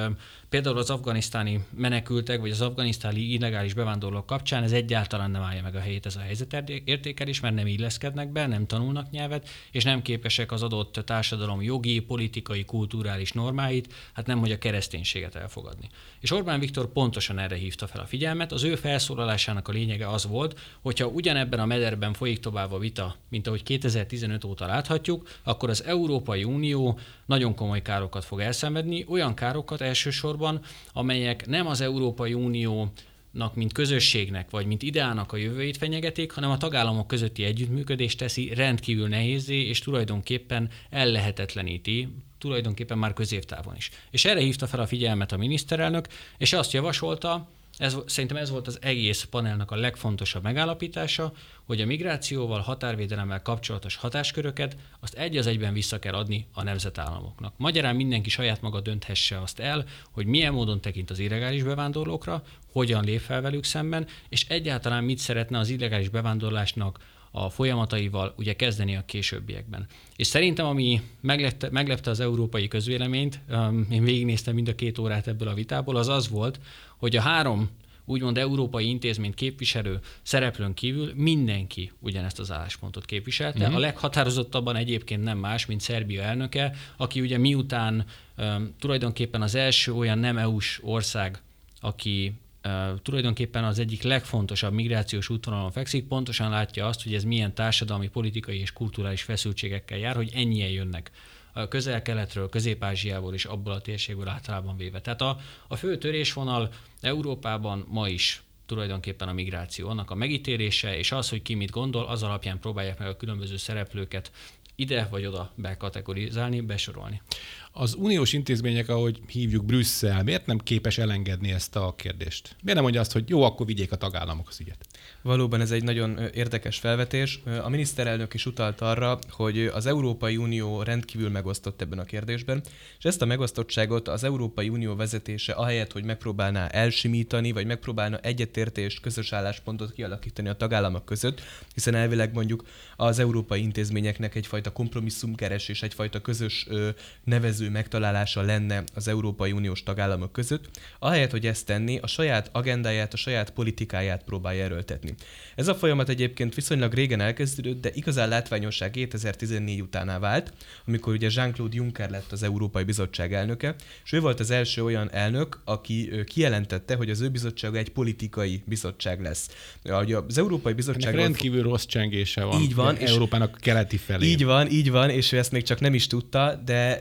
például az afganisztáni menekültek, vagy az afganisztáni illegális bevándorlók kapcsán ez egyáltalán nem állja meg a helyét, ez a helyzetértékelés, mert nem illeszkednek be, nem tanulnak nyelvet, és nem képesek az adott társadalom jogi, politikai, kulturális normáit, hát nemhogy a kereszténységet elfogadni. És Orbán Viktor pontosan erre hívta fel a figyelmet. Az ő felszólalásának a lényege az volt, hogyha ugyanebben a mederben folyik tovább a vita, mint ahogy 2015 óta láthatjuk, akkor az Európai Unió nagyon komoly károkat fog elszenvedni, olyan károkat elsősorban, amelyek nem az Európai Uniónak, mint közösségnek, vagy mint ideának a jövőjét fenyegetik, hanem a tagállamok közötti együttműködést teszi rendkívül nehézzé, és tulajdonképpen ellehetetleníti, tulajdonképpen már középtávon is. És erre hívta fel a figyelmet a miniszterelnök, és azt javasolta, szerintem ez volt az egész panelnak a legfontosabb megállapítása, hogy a migrációval, határvédelemmel kapcsolatos hatásköröket azt egy az egyben vissza kell adni a nemzetállamoknak. Magyarán mindenki saját maga dönthesse azt el, hogy milyen módon tekint az illegális bevándorlókra, hogyan lép fel velük szemben, és egyáltalán mit szeretne az illegális bevándorlásnak a folyamataival ugye kezdeni a későbbiekben. És szerintem, ami meglepte az európai közvéleményt, én végignéztem mind a 2 órát ebből a vitából, az volt, hogy a 3 úgymond európai intézmény képviselő szereplőn kívül mindenki ugyanezt az álláspontot képviselte. A leghatározottabban egyébként nem más, mint Szerbia elnöke, aki ugye miután tulajdonképpen az első olyan nem EU-s ország, aki tulajdonképpen az egyik legfontosabb migrációs útvonalon fekszik, pontosan látja azt, hogy ez milyen társadalmi, politikai és kulturális feszültségekkel jár, hogy ennyien jönnek a Közel-Keletről, Közép-Ázsiából és abból a térségből általában véve. Tehát a fő törésvonal Európában ma is tulajdonképpen a migráció, annak a megítélése, és az, hogy ki mit gondol, az alapján próbálják meg a különböző szereplőket ide vagy oda bekategorizálni, besorolni. Az uniós intézmények, ahogy hívjuk, Brüsszel, miért nem képes elengedni ezt a kérdést? Miért nem mondja azt, hogy jó, akkor vigyék a tagállamok az ügyet? Valóban ez egy nagyon érdekes felvetés. A miniszterelnök is utalt arra, hogy az Európai Unió rendkívül megosztott ebben a kérdésben, és ezt a megosztottságot az Európai Unió vezetése ahelyett, hogy megpróbálná elsimítani, vagy megpróbálna egyetértést, közös álláspontot kialakítani a tagállamok között, hiszen elvileg mondjuk az európai intézményeknek egyfajta kompromisszumkeresés, egyfajta közös nevező megtalálása lenne az Európai Uniós tagállamok között, ahelyett, hogy ezt tenni, a saját agendáját, a saját politikáját próbálja erőltetni. Ez a folyamat egyébként viszonylag régen elkezdődött, de igazán látványossá 2014 utánná vált, amikor ugye Jean-Claude Juncker lett az Európai Bizottság elnöke, és ő volt az első olyan elnök, aki kijelentette, hogy az ő bizottsága egy politikai bizottság lesz. Ugye az Európai Bizottság rendkívül rossz csengése van. Így van, és Európának keleti felé. Így van, és ő ezt még csak nem is tudta, de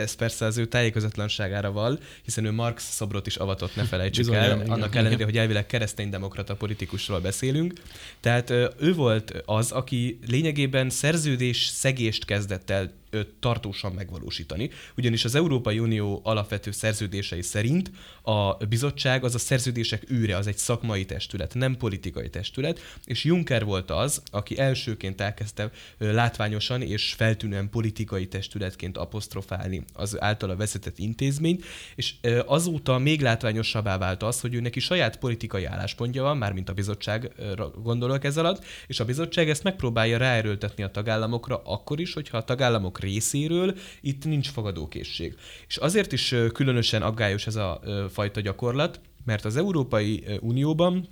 ez persze az ő tájékozatlanságára val, hiszen ő Marx szobrot is avatott, ne felejtsük el, annak ellenére, hogy elvileg kereszténydemokrata politikusról beszélünk. Tehát ő volt az, aki lényegében szerződés szegést kezdett el tartósan megvalósítani, ugyanis az Európai Unió alapvető szerződései szerint a bizottság az a szerződések őre, az egy szakmai testület, nem politikai testület, és Juncker volt az, aki elsőként elkezdte látványosan és feltűnően politikai testületként apostrofálni az általa vezetett intézményt, és azóta még látványosabbá vált az, hogy ő neki saját politikai álláspontja van, mármint a bizottságra gondolok ez alatt, és a bizottság ezt megpróbálja ráerőltetni a tagállamokra akkor is, hogyha a tagállamok részéről itt nincs fogadókészség. És azért is különösen aggályos ez a fajta gyakorlat, mert az Európai Unióban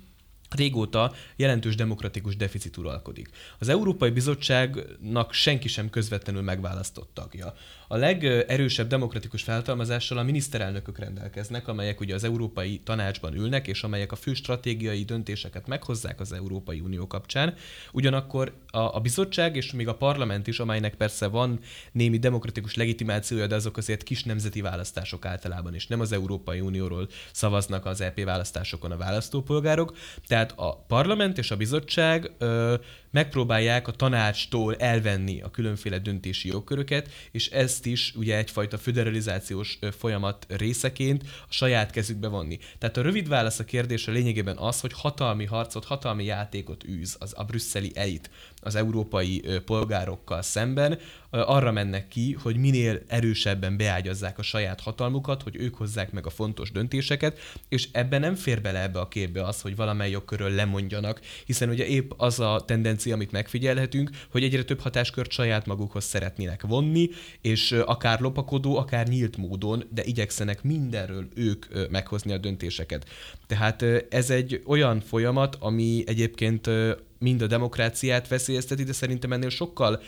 régóta jelentős demokratikus deficit uralkodik. Az Európai Bizottságnak senki sem közvetlenül megválasztott tagja. A legerősebb demokratikus felhatalmazással a miniszterelnökök rendelkeznek, amelyek ugye az Európai Tanácsban ülnek, és amelyek a fő stratégiai döntéseket meghozzák az Európai Unió kapcsán. Ugyanakkor a bizottság és még a parlament is, amelynek persze van némi demokratikus legitimációja, de azok azért kis nemzeti választások általában, és nem az Európai Unióról szavaznak az EP választásokon a választópolgárok. Tehát a parlament és a bizottság megpróbálják a tanácstól elvenni a különféle döntési jogköröket, és ezt is ugye egyfajta föderalizációs folyamat részeként a saját kezükbe vonni. Tehát a rövid válasz a kérdésre lényegében az, hogy hatalmi harcot, hatalmi játékot űz a brüsszeli elit az európai polgárokkal szemben, arra mennek ki, hogy minél erősebben beágyazzák a saját hatalmukat, hogy ők hozzák meg a fontos döntéseket, és ebben nem fér bele ebbe a képbe az, hogy valamely jogkörről lemondjanak, hiszen ugye épp az a tendencia, amit megfigyelhetünk, hogy egyre több hatáskört saját magukhoz szeretnének vonni, és akár lopakodó, akár nyílt módon, de igyekszenek mindenről ők meghozni a döntéseket. Tehát ez egy olyan folyamat, ami egyébként mind a demokráciát veszélyezteti, de szerintem ennél sokkal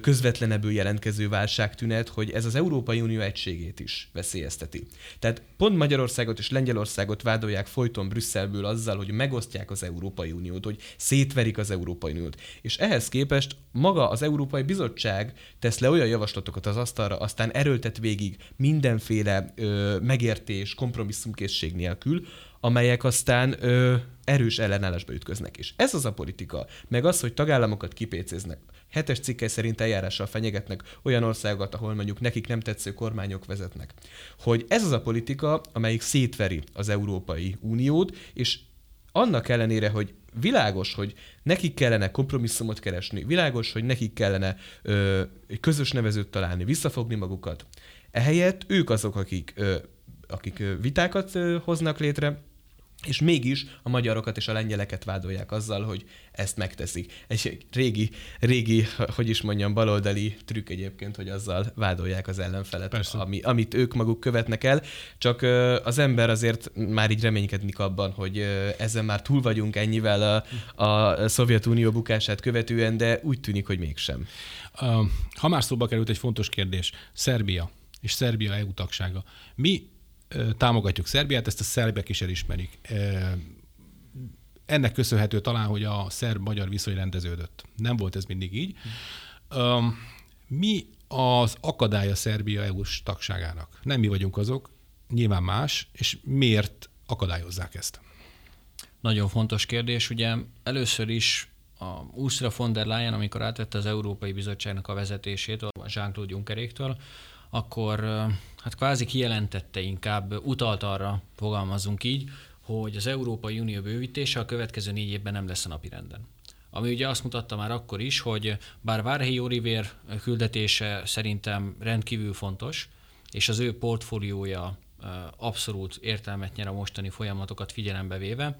közvetlenebbül jelentkező válságtünet, hogy ez az Európai Unió egységét is veszélyezteti. Tehát pont Magyarországot és Lengyelországot vádolják folyton Brüsszelből azzal, hogy megosztják az Európai Uniót, hogy szétverik az Európai Uniót. És ehhez képest maga az Európai Bizottság tesz le olyan javaslatokat az asztalra, aztán erőltet végig mindenféle megértés, kompromisszumkészség nélkül, amelyek aztán erős ellenállásba ütköznek is. Ez az a politika, meg az, hogy tagállamokat kipécéznek. 7-es cikke szerint eljárással fenyegetnek olyan országokat, ahol mondjuk nekik nem tetsző kormányok vezetnek. Hogy ez az a politika, amelyik szétveri az Európai Uniót, és annak ellenére, hogy világos, hogy nekik kellene kompromisszumot keresni, világos, hogy nekik kellene közös nevezőt találni, visszafogni magukat. Ehelyett ők azok, akik vitákat hoznak létre, És mégis a magyarokat és a lengyeleket vádolják azzal, hogy ezt megteszik. Egy régi, hogy is mondjam, baloldali trükk egyébként, hogy azzal vádolják az ellenfelet, amit ők maguk követnek el. Csak az ember azért már így reménykedik abban, hogy ezen már túl vagyunk ennyivel a Szovjetunió bukását követően, de úgy tűnik, hogy mégsem. Ha már szóba került egy fontos kérdés, Szerbia és Szerbia EU tagsága. Mi támogatjuk Szerbiát, ezt a szerbek is elismerik. Ennek köszönhető talán, hogy a szerb-magyar viszony rendeződött. Nem volt ez mindig így. Mi az akadálya Szerbia EU-s tagságának? Nem mi vagyunk azok, nyilván más, és miért akadályozzák ezt? Nagyon fontos kérdés. Ugye először is a Ursula von der Leyen, amikor átvette az Európai Bizottságnak a vezetését a Jean-Claude Junckeréktől, akkor hát kvázi kijelentette, inkább utalt arra, fogalmazunk így, hogy az Európai Unió bővítése a következő 4 évben nem lesz a napirenden. Ami ugye azt mutatta már akkor is, hogy bár Várhelyi Olivér küldetése szerintem rendkívül fontos, és az ő portfóliója abszolút értelmet nyer a mostani folyamatokat figyelembe véve,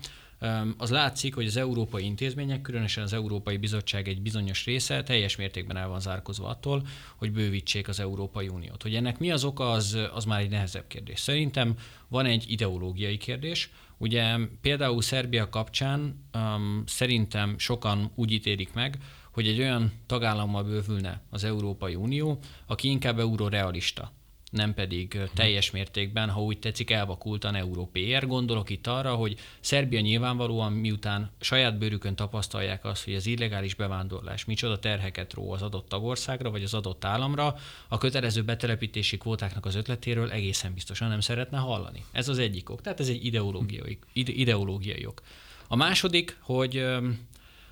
az látszik, hogy az európai intézmények, különösen az Európai Bizottság egy bizonyos része teljes mértékben el van zárkozva attól, hogy bővítsék az Európai Uniót. Hogy ennek mi az oka, az már egy nehezebb kérdés. Szerintem van egy ideológiai kérdés. Ugye például Szerbia kapcsán szerintem sokan úgy ítélik meg, hogy egy olyan tagállammal bővülne az Európai Unió, aki inkább eurorealista, nem pedig teljes mértékben, ha úgy tetszik, elvakultan európéért. Gondolok itt arra, hogy Szerbia nyilvánvalóan, miután saját bőrükön tapasztalják azt, hogy az illegális bevándorlás micsoda terheket ró az adott tagországra, vagy az adott államra, a kötelező betelepítési kvótáknak az ötletéről egészen biztosan nem szeretne hallani. Ez az egyik ok. Tehát ez egy ideológiai ok. A második, hogy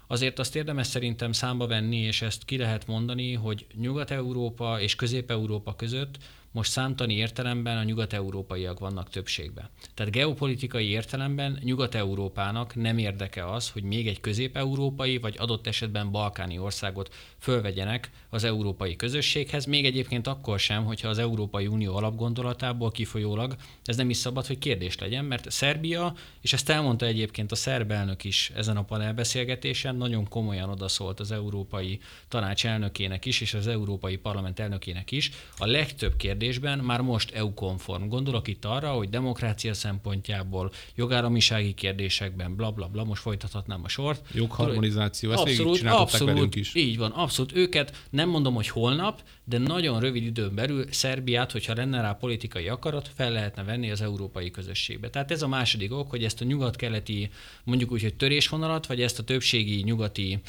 azért azt érdemes szerintem számba venni, és ezt ki lehet mondani, hogy Nyugat-Európa és Közép-Európa között most számtani értelemben a nyugat-európaiak vannak többségben. Tehát geopolitikai értelemben Nyugat-Európának nem érdeke az, hogy még egy közép-európai, vagy adott esetben balkáni országot fölvegyenek az európai közösséghez, még egyébként akkor sem, hogyha az Európai Unió alapgondolatából kifolyólag ez nem is szabad, hogy kérdés legyen, mert Szerbia, és ezt elmondta egyébként a szerb elnök is ezen a panelbeszélgetésen, nagyon komolyan odaszólt az Európai Tanács elnökének is, és az Európai Parlament elnökének is, a legtöbb kérdésben már most EU-konform. Gondolok itt arra, hogy demokrácia szempontjából, jogállamisági kérdésekben, blablabla, most folytathatnám a sort. Jogharmonizáció, ezt végig csináltották velünk is. Így van, abszolút. Őket nem mondom, hogy holnap, de nagyon rövid időn belül Szerbiát, hogyha lenne rá politikai akarat, fel lehetne venni az európai közösségbe. Tehát ez a második ok, hogy ezt a nyugat-keleti, mondjuk úgy, hogy törésvonalat, vagy ezt a többségi nyugati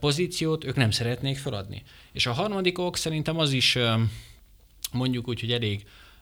pozíciót ők nem szeretnék feladni. És a harmadik ok szerintem az is, mondjuk úgy, hogy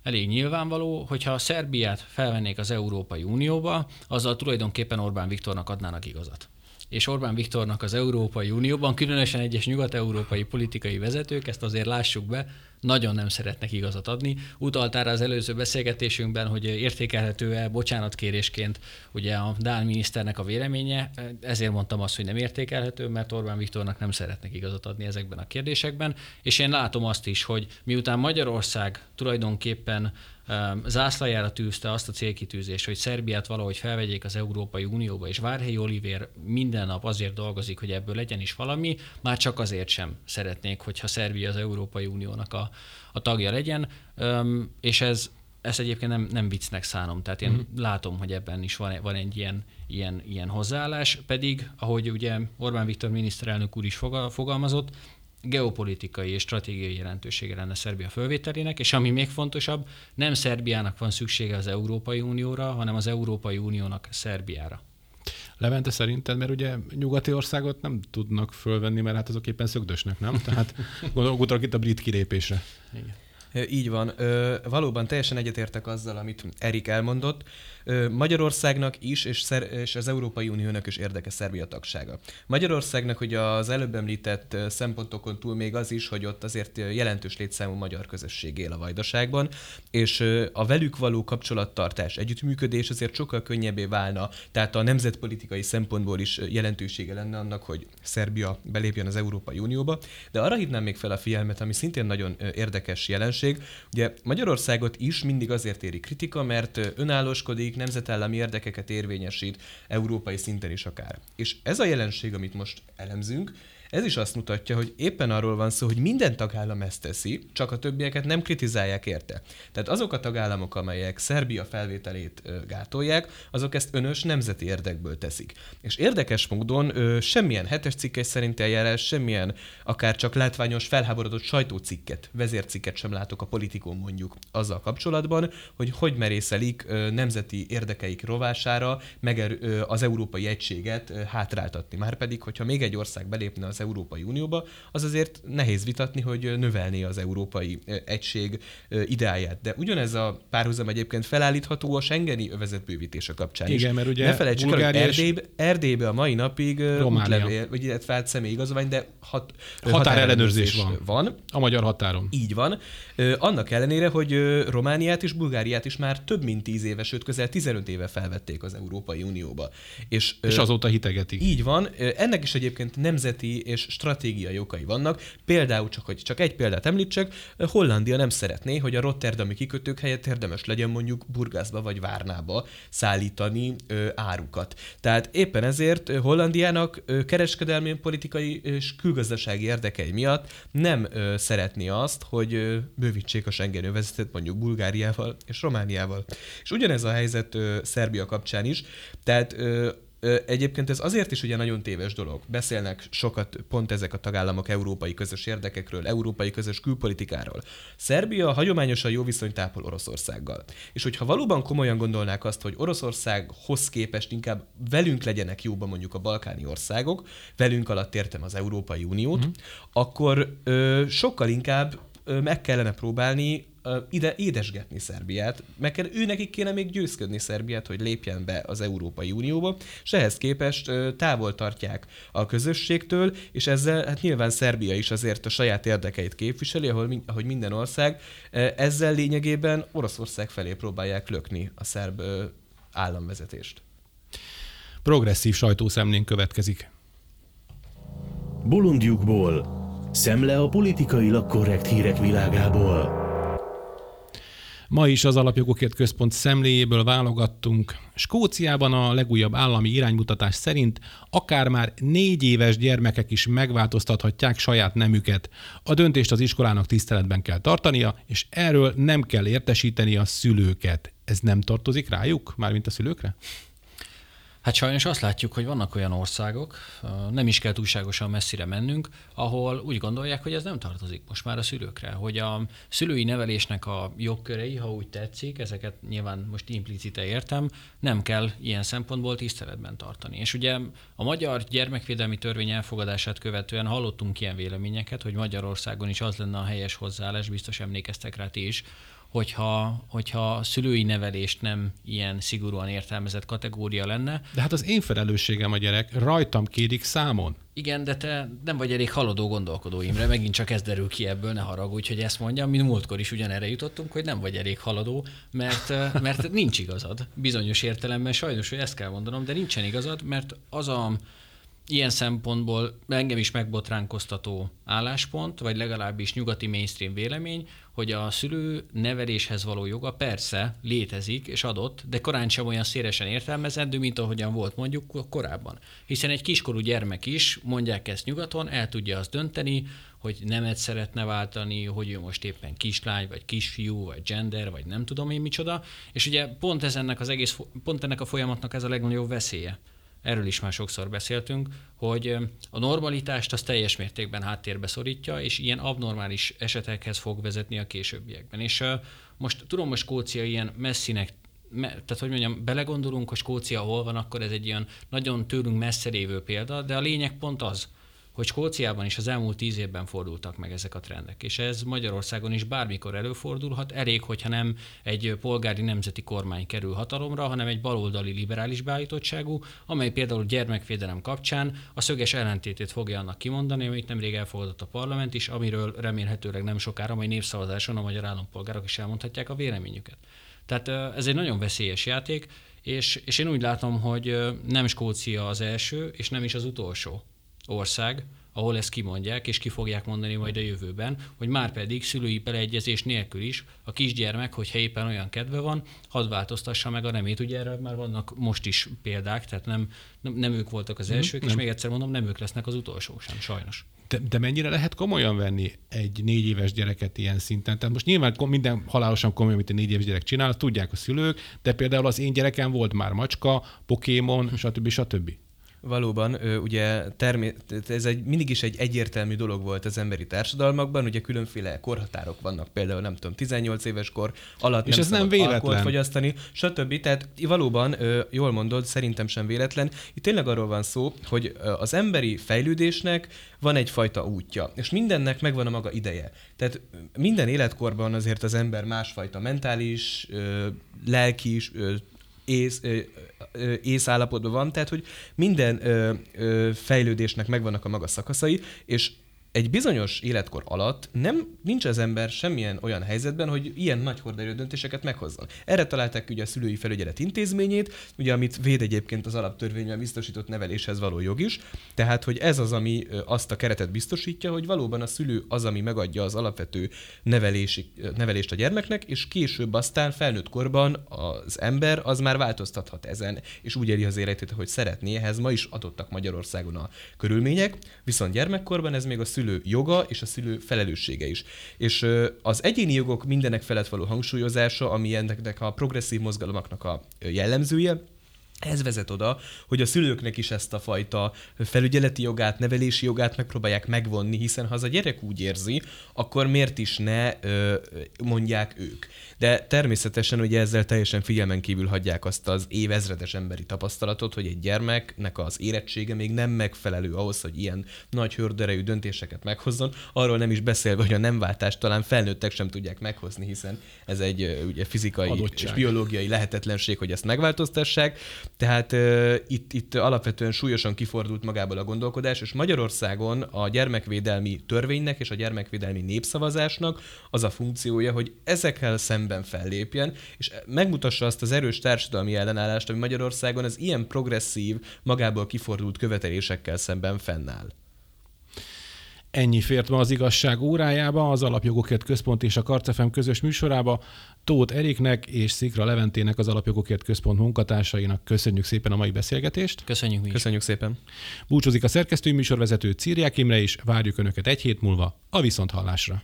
elég nyilvánvaló, hogyha a Szerbiát felvennék az Európai Unióba, azzal tulajdonképpen Orbán Viktornak adnának igazat. És Orbán Viktornak az Európai Unióban, különösen egyes nyugat-európai politikai vezetők, ezt azért lássuk be, nagyon nem szeretnek igazat adni. Utaltál rá az előző beszélgetésünkben, hogy értékelhető-e bocsánatkérésként ugye a dán miniszternek a véleménye. Ezért mondtam azt, hogy nem értékelhető, mert Orbán Viktornak nem szeretnek igazat adni ezekben a kérdésekben. És én látom azt is, hogy miután Magyarország tulajdonképpen zászlajára tűzte azt a célkitűzést, hogy Szerbiát valahogy felvegyék az Európai Unióba, és Várhelyi Olivér minden nap azért dolgozik, hogy ebből legyen is valami, már csak azért sem szeretnék, hogyha Szerbia az Európai Uniónak a tagja legyen, és ez egyébként nem viccnek szánom, tehát én látom, hogy ebben is van egy ilyen hozzáállás, pedig, ahogy ugye Orbán Viktor miniszterelnök úr is fogalmazott, geopolitikai és stratégiai jelentősége lenne Szerbia fölvételének, és ami még fontosabb, nem Szerbiának van szüksége az Európai Unióra, hanem az Európai Uniónak Szerbiára. Levente, szerinted, mert ugye nyugati országot nem tudnak fölvenni, mert hát azok éppen szögdösnek, nem? Tehát gondolok utalok itt a brit kilépésre. Igen. Így van. Valóban teljesen egyetértek azzal, amit Erik elmondott. Magyarországnak is, és az Európai Uniónak is érdeke Szerbia tagsága. Magyarországnak ugye az előbb említett szempontokon túl még az is, hogy ott azért jelentős létszámú magyar közösség él a Vajdaságban, és a velük való kapcsolattartás, együttműködés azért sokkal könnyebbé válna, tehát a nemzetpolitikai szempontból is jelentősége lenne annak, hogy Szerbia belépjen az Európai Unióba. De arra hívnám még fel a figyelmet, ami szintén nagyon érdekes jelenség, közösség. Ugye Magyarországot is mindig azért éri kritika, mert önállóskodik, nemzetállami érdekeket érvényesít, európai szinten is akár. És ez a jelenség, amit most elemzünk, ez is azt mutatja, hogy éppen arról van szó, hogy minden tagállam ezt teszi, csak a többieket nem kritizálják érte. Tehát azok a tagállamok, amelyek Szerbia felvételét gátolják, azok ezt önös nemzeti érdekből teszik. És érdekes módon semmilyen hetes cikkes szerint eljárás, semmilyen akár csak látványos felháborodott sajtócikket, vezércikket sem látok a Politikón mondjuk azzal kapcsolatban, hogy hogy merészelik nemzeti érdekeik rovására az európai egységet hátráltatni. Márpedig, hogyha még egy ország belépne az Európai Unióba, az azért nehéz vitatni, hogy növelné az európai egység ideáját. De ugyanez a párhuzam egyébként felállítható a schengeni övezet bővítése kapcsán is. Igen, mert ugye ne felejtsük el, hogy Erdélybe a mai napig útlevél, vagy illetve hát személyigazolvány, de határellenőrzés van. A magyar határon. Így van. Annak ellenére, hogy Romániát és Bulgáriát is már több mint 10 éve, sőt közel 15 éve felvették az Európai Unióba. És azóta hitegetik. Így van. Ennek is egyébként nemzeti és stratégiai okai vannak. Például, hogy csak egy példát említsek, Hollandia nem szeretné, hogy a rotterdami kikötők helyett érdemes legyen mondjuk Burgászba vagy Várnába szállítani árukat. Tehát éppen ezért Hollandiának kereskedelmi, politikai és külgazdasági érdekei miatt nem szeretné azt, hogy bővítsék a Schengen övezetet mondjuk Bulgáriával és Romániával. És ugyanez a helyzet Szerbia kapcsán is. Tehát egyébként ez azért is ugye nagyon téves dolog. Beszélnek sokat pont ezek a tagállamok európai közös érdekekről, európai közös külpolitikáról. Szerbia hagyományosan jó viszonyt tápol Oroszországgal. És hogyha valóban komolyan gondolnák azt, hogy Oroszországhoz képest inkább velünk legyenek jóban mondjuk a balkáni országok, velünk alatt értem az Európai Uniót, akkor sokkal inkább meg kellene próbálni ide édesgetni Szerbiát, mert őnekik kéne még győzködni Szerbiát, hogy lépjen be az Európai Unióba, és ehhez képest távol tartják a közösségtől, és ezzel hát nyilván Szerbia is azért a saját érdekeit képviseli, ahogy minden ország, ezzel lényegében Oroszország felé próbálják lökni a szerb államvezetést. Progresszív sajtószemlén következik. Bolondjukból szemle a politikailag korrekt hírek világából. Ma is az Alapjogokért Központ szemléjéből válogattunk. Skóciában a legújabb állami iránymutatás szerint akár már 4 éves gyermekek is megváltoztathatják saját nemüket. A döntést az iskolának tiszteletben kell tartania, és erről nem kell értesíteni a szülőket. Ez nem tartozik rájuk, mármint a szülőkre? Hát sajnos azt látjuk, hogy vannak olyan országok, nem is kell túlságosan messzire mennünk, ahol úgy gondolják, hogy ez nem tartozik most már a szülőkre, hogy a szülői nevelésnek a jogkörei, ha úgy tetszik, ezeket nyilván most implicite értem, nem kell ilyen szempontból tiszteletben tartani. És ugye a magyar gyermekvédelmi törvény elfogadását követően hallottunk ilyen véleményeket, hogy Magyarországon is az lenne a helyes hozzáállás, biztos emlékeztek rá ti is, hogyha a szülői nevelést nem ilyen szigorúan értelmezett kategória lenne. De hát az én felelősségem a gyerek, rajtam kérik számon. Igen, de te nem vagy elég haladó gondolkodó, Imre, megint csak ez derül ki ebből, ne haragudj, hogy ezt mondjam, mi múltkor is ugyanerre jutottunk, hogy nem vagy elég haladó, mert nincs igazad. Bizonyos értelemben sajnos, hogy ezt kell mondanom, de nincsen igazad, mert az a ilyen szempontból engem is megbotránkoztató álláspont, vagy legalábbis nyugati mainstream vélemény, hogy a szülő neveléshez való joga persze létezik és adott, de korán sem olyan szélesen értelmezendő, mint ahogyan volt mondjuk korábban. Hiszen egy kiskorú gyermek is, mondják ezt nyugaton, el tudja azt dönteni, hogy nemet szeretne váltani, hogy ő most éppen kislány, vagy kisfiú, vagy gender, vagy nem tudom én micsoda. És ugye pont ennek a folyamatnak ez a legnagyobb veszélye. Erről is már sokszor beszéltünk, hogy a normalitást az teljes mértékben háttérbe szorítja, és ilyen abnormális esetekhez fog vezetni a későbbiekben. És most tudom, hogy Skócia ilyen messzinek, tehát hogy mondjam, belegondolunk, hogy Skócia hol van, akkor ez egy ilyen nagyon tőlünk messze lévő példa, de a lényeg pont az, hogy Skóciában is az elmúlt 10 évben fordultak meg ezek a trendek, és ez Magyarországon is bármikor előfordulhat, elég, hogyha nem egy polgári nemzeti kormány kerül hatalomra, hanem egy baloldali liberális beállítottságú, amely például gyermekvédelem kapcsán a szöges ellentétét fogja annak kimondani, amit nemrég elfogadott a parlament is, amiről remélhetőleg nem sokára majd népszavazáson a magyar állampolgárok is elmondhatják a véleményüket. Tehát ez egy nagyon veszélyes játék, és én úgy látom, hogy nem Skócia az első, és nem is az utolsó ország, ahol ezt kimondják, és ki fogják mondani majd a jövőben, hogy márpedig szülői beleegyezés nélkül is a kisgyermek, hogyha éppen olyan kedve van, hadd változtassa meg a nemét. Ugye erre már vannak most is példák, tehát nem ők voltak az elsők, és még egyszer mondom, nem ők lesznek az utolsók sem, sajnos. De mennyire lehet komolyan venni egy 4 éves gyereket ilyen szinten? Tehát most nyilván minden halálosan komoly, amit egy 4 éves gyerek csinál, tudják a szülők, de például az én gyerekem volt már macska, Pokémon, stb. Stb. Valóban, ugye ez mindig is egy egyértelmű dolog volt az emberi társadalmakban, ugye különféle korhatárok vannak, például nem tudom, 18 éves kor alatt és nem szabad alkoholt fogyasztani, stb. Tehát valóban, jól mondod, szerintem sem véletlen. Itt tényleg arról van szó, hogy az emberi fejlődésnek van egyfajta útja, és mindennek megvan a maga ideje. Tehát minden életkorban azért az ember másfajta mentális, lelkis, észállapotban van, tehát hogy minden fejlődésnek megvannak a maga szakaszai, és egy bizonyos életkor alatt nincs az ember semmilyen olyan helyzetben, hogy ilyen nagy horderejű döntéseket meghozzon. Erre találták ugye a szülői felügyelet intézményét, ugye amit véd egyébként az alaptörvényben biztosított neveléshez való jog is, tehát hogy ez az, ami azt a keretet biztosítja, hogy valóban a szülő az, ami megadja az alapvető nevelést a gyermeknek, és később aztán felnőtt korban az ember az már változtathat ezen, és úgy éli az életét, ahogy szeretné, ehhez ma is adottak Magyarországon a körülmények, viszont gyermekkorban ez még a szülő joga és a szülő felelőssége is. És az egyéni jogok mindenek felett való hangsúlyozása, ami ennek a progresszív mozgalmaknak a jellemzője, ez vezet oda, hogy a szülőknek is ezt a fajta felügyeleti jogát, nevelési jogát megpróbálják megvonni, hiszen ha az a gyerek úgy érzi, akkor miért is ne mondják ők. De természetesen ugye ezzel teljesen figyelmen kívül hagyják azt az évezredes emberi tapasztalatot, hogy egy gyermeknek az érettsége még nem megfelelő ahhoz, hogy ilyen nagy hörderejű döntéseket meghozzon, arról nem is beszélve, hogy a nemváltást talán felnőttek sem tudják meghozni, hiszen ez egy ugye fizikai adottság és biológiai lehetetlenség, hogy ezt megváltoztassák. Tehát itt alapvetően súlyosan kifordult magából a gondolkodás, és Magyarországon a gyermekvédelmi törvénynek és a gyermekvédelmi népszavazásnak az a funkciója, hogy ezekkel szemben fellépjen, és megmutassa azt az erős társadalmi ellenállást, ami Magyarországon az ilyen progresszív, magából kifordult követelésekkel szemben fennáll. Ennyi fért ma az Igazság órájába, az Alapjogokért Központ és a Karcszfém közös műsorába. Tóth Eriknek és Szikra Leventének, az Alapjogokért Központ munkatársainak köszönjük szépen a mai beszélgetést. Köszönjük mi is. Köszönjük szépen. Búcsúzik a szerkesztő műsorvezető Cirják Imre is. Várjuk Önöket egy hét múlva a viszonthallásra.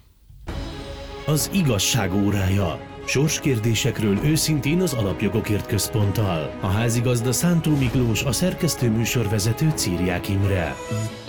Az Igazság órája. Sorskérdésekről őszintén az Alapjogokért Központtal. A házigazda Szántó Miklós, a szerkesztő műsorvezető Cirják Imre.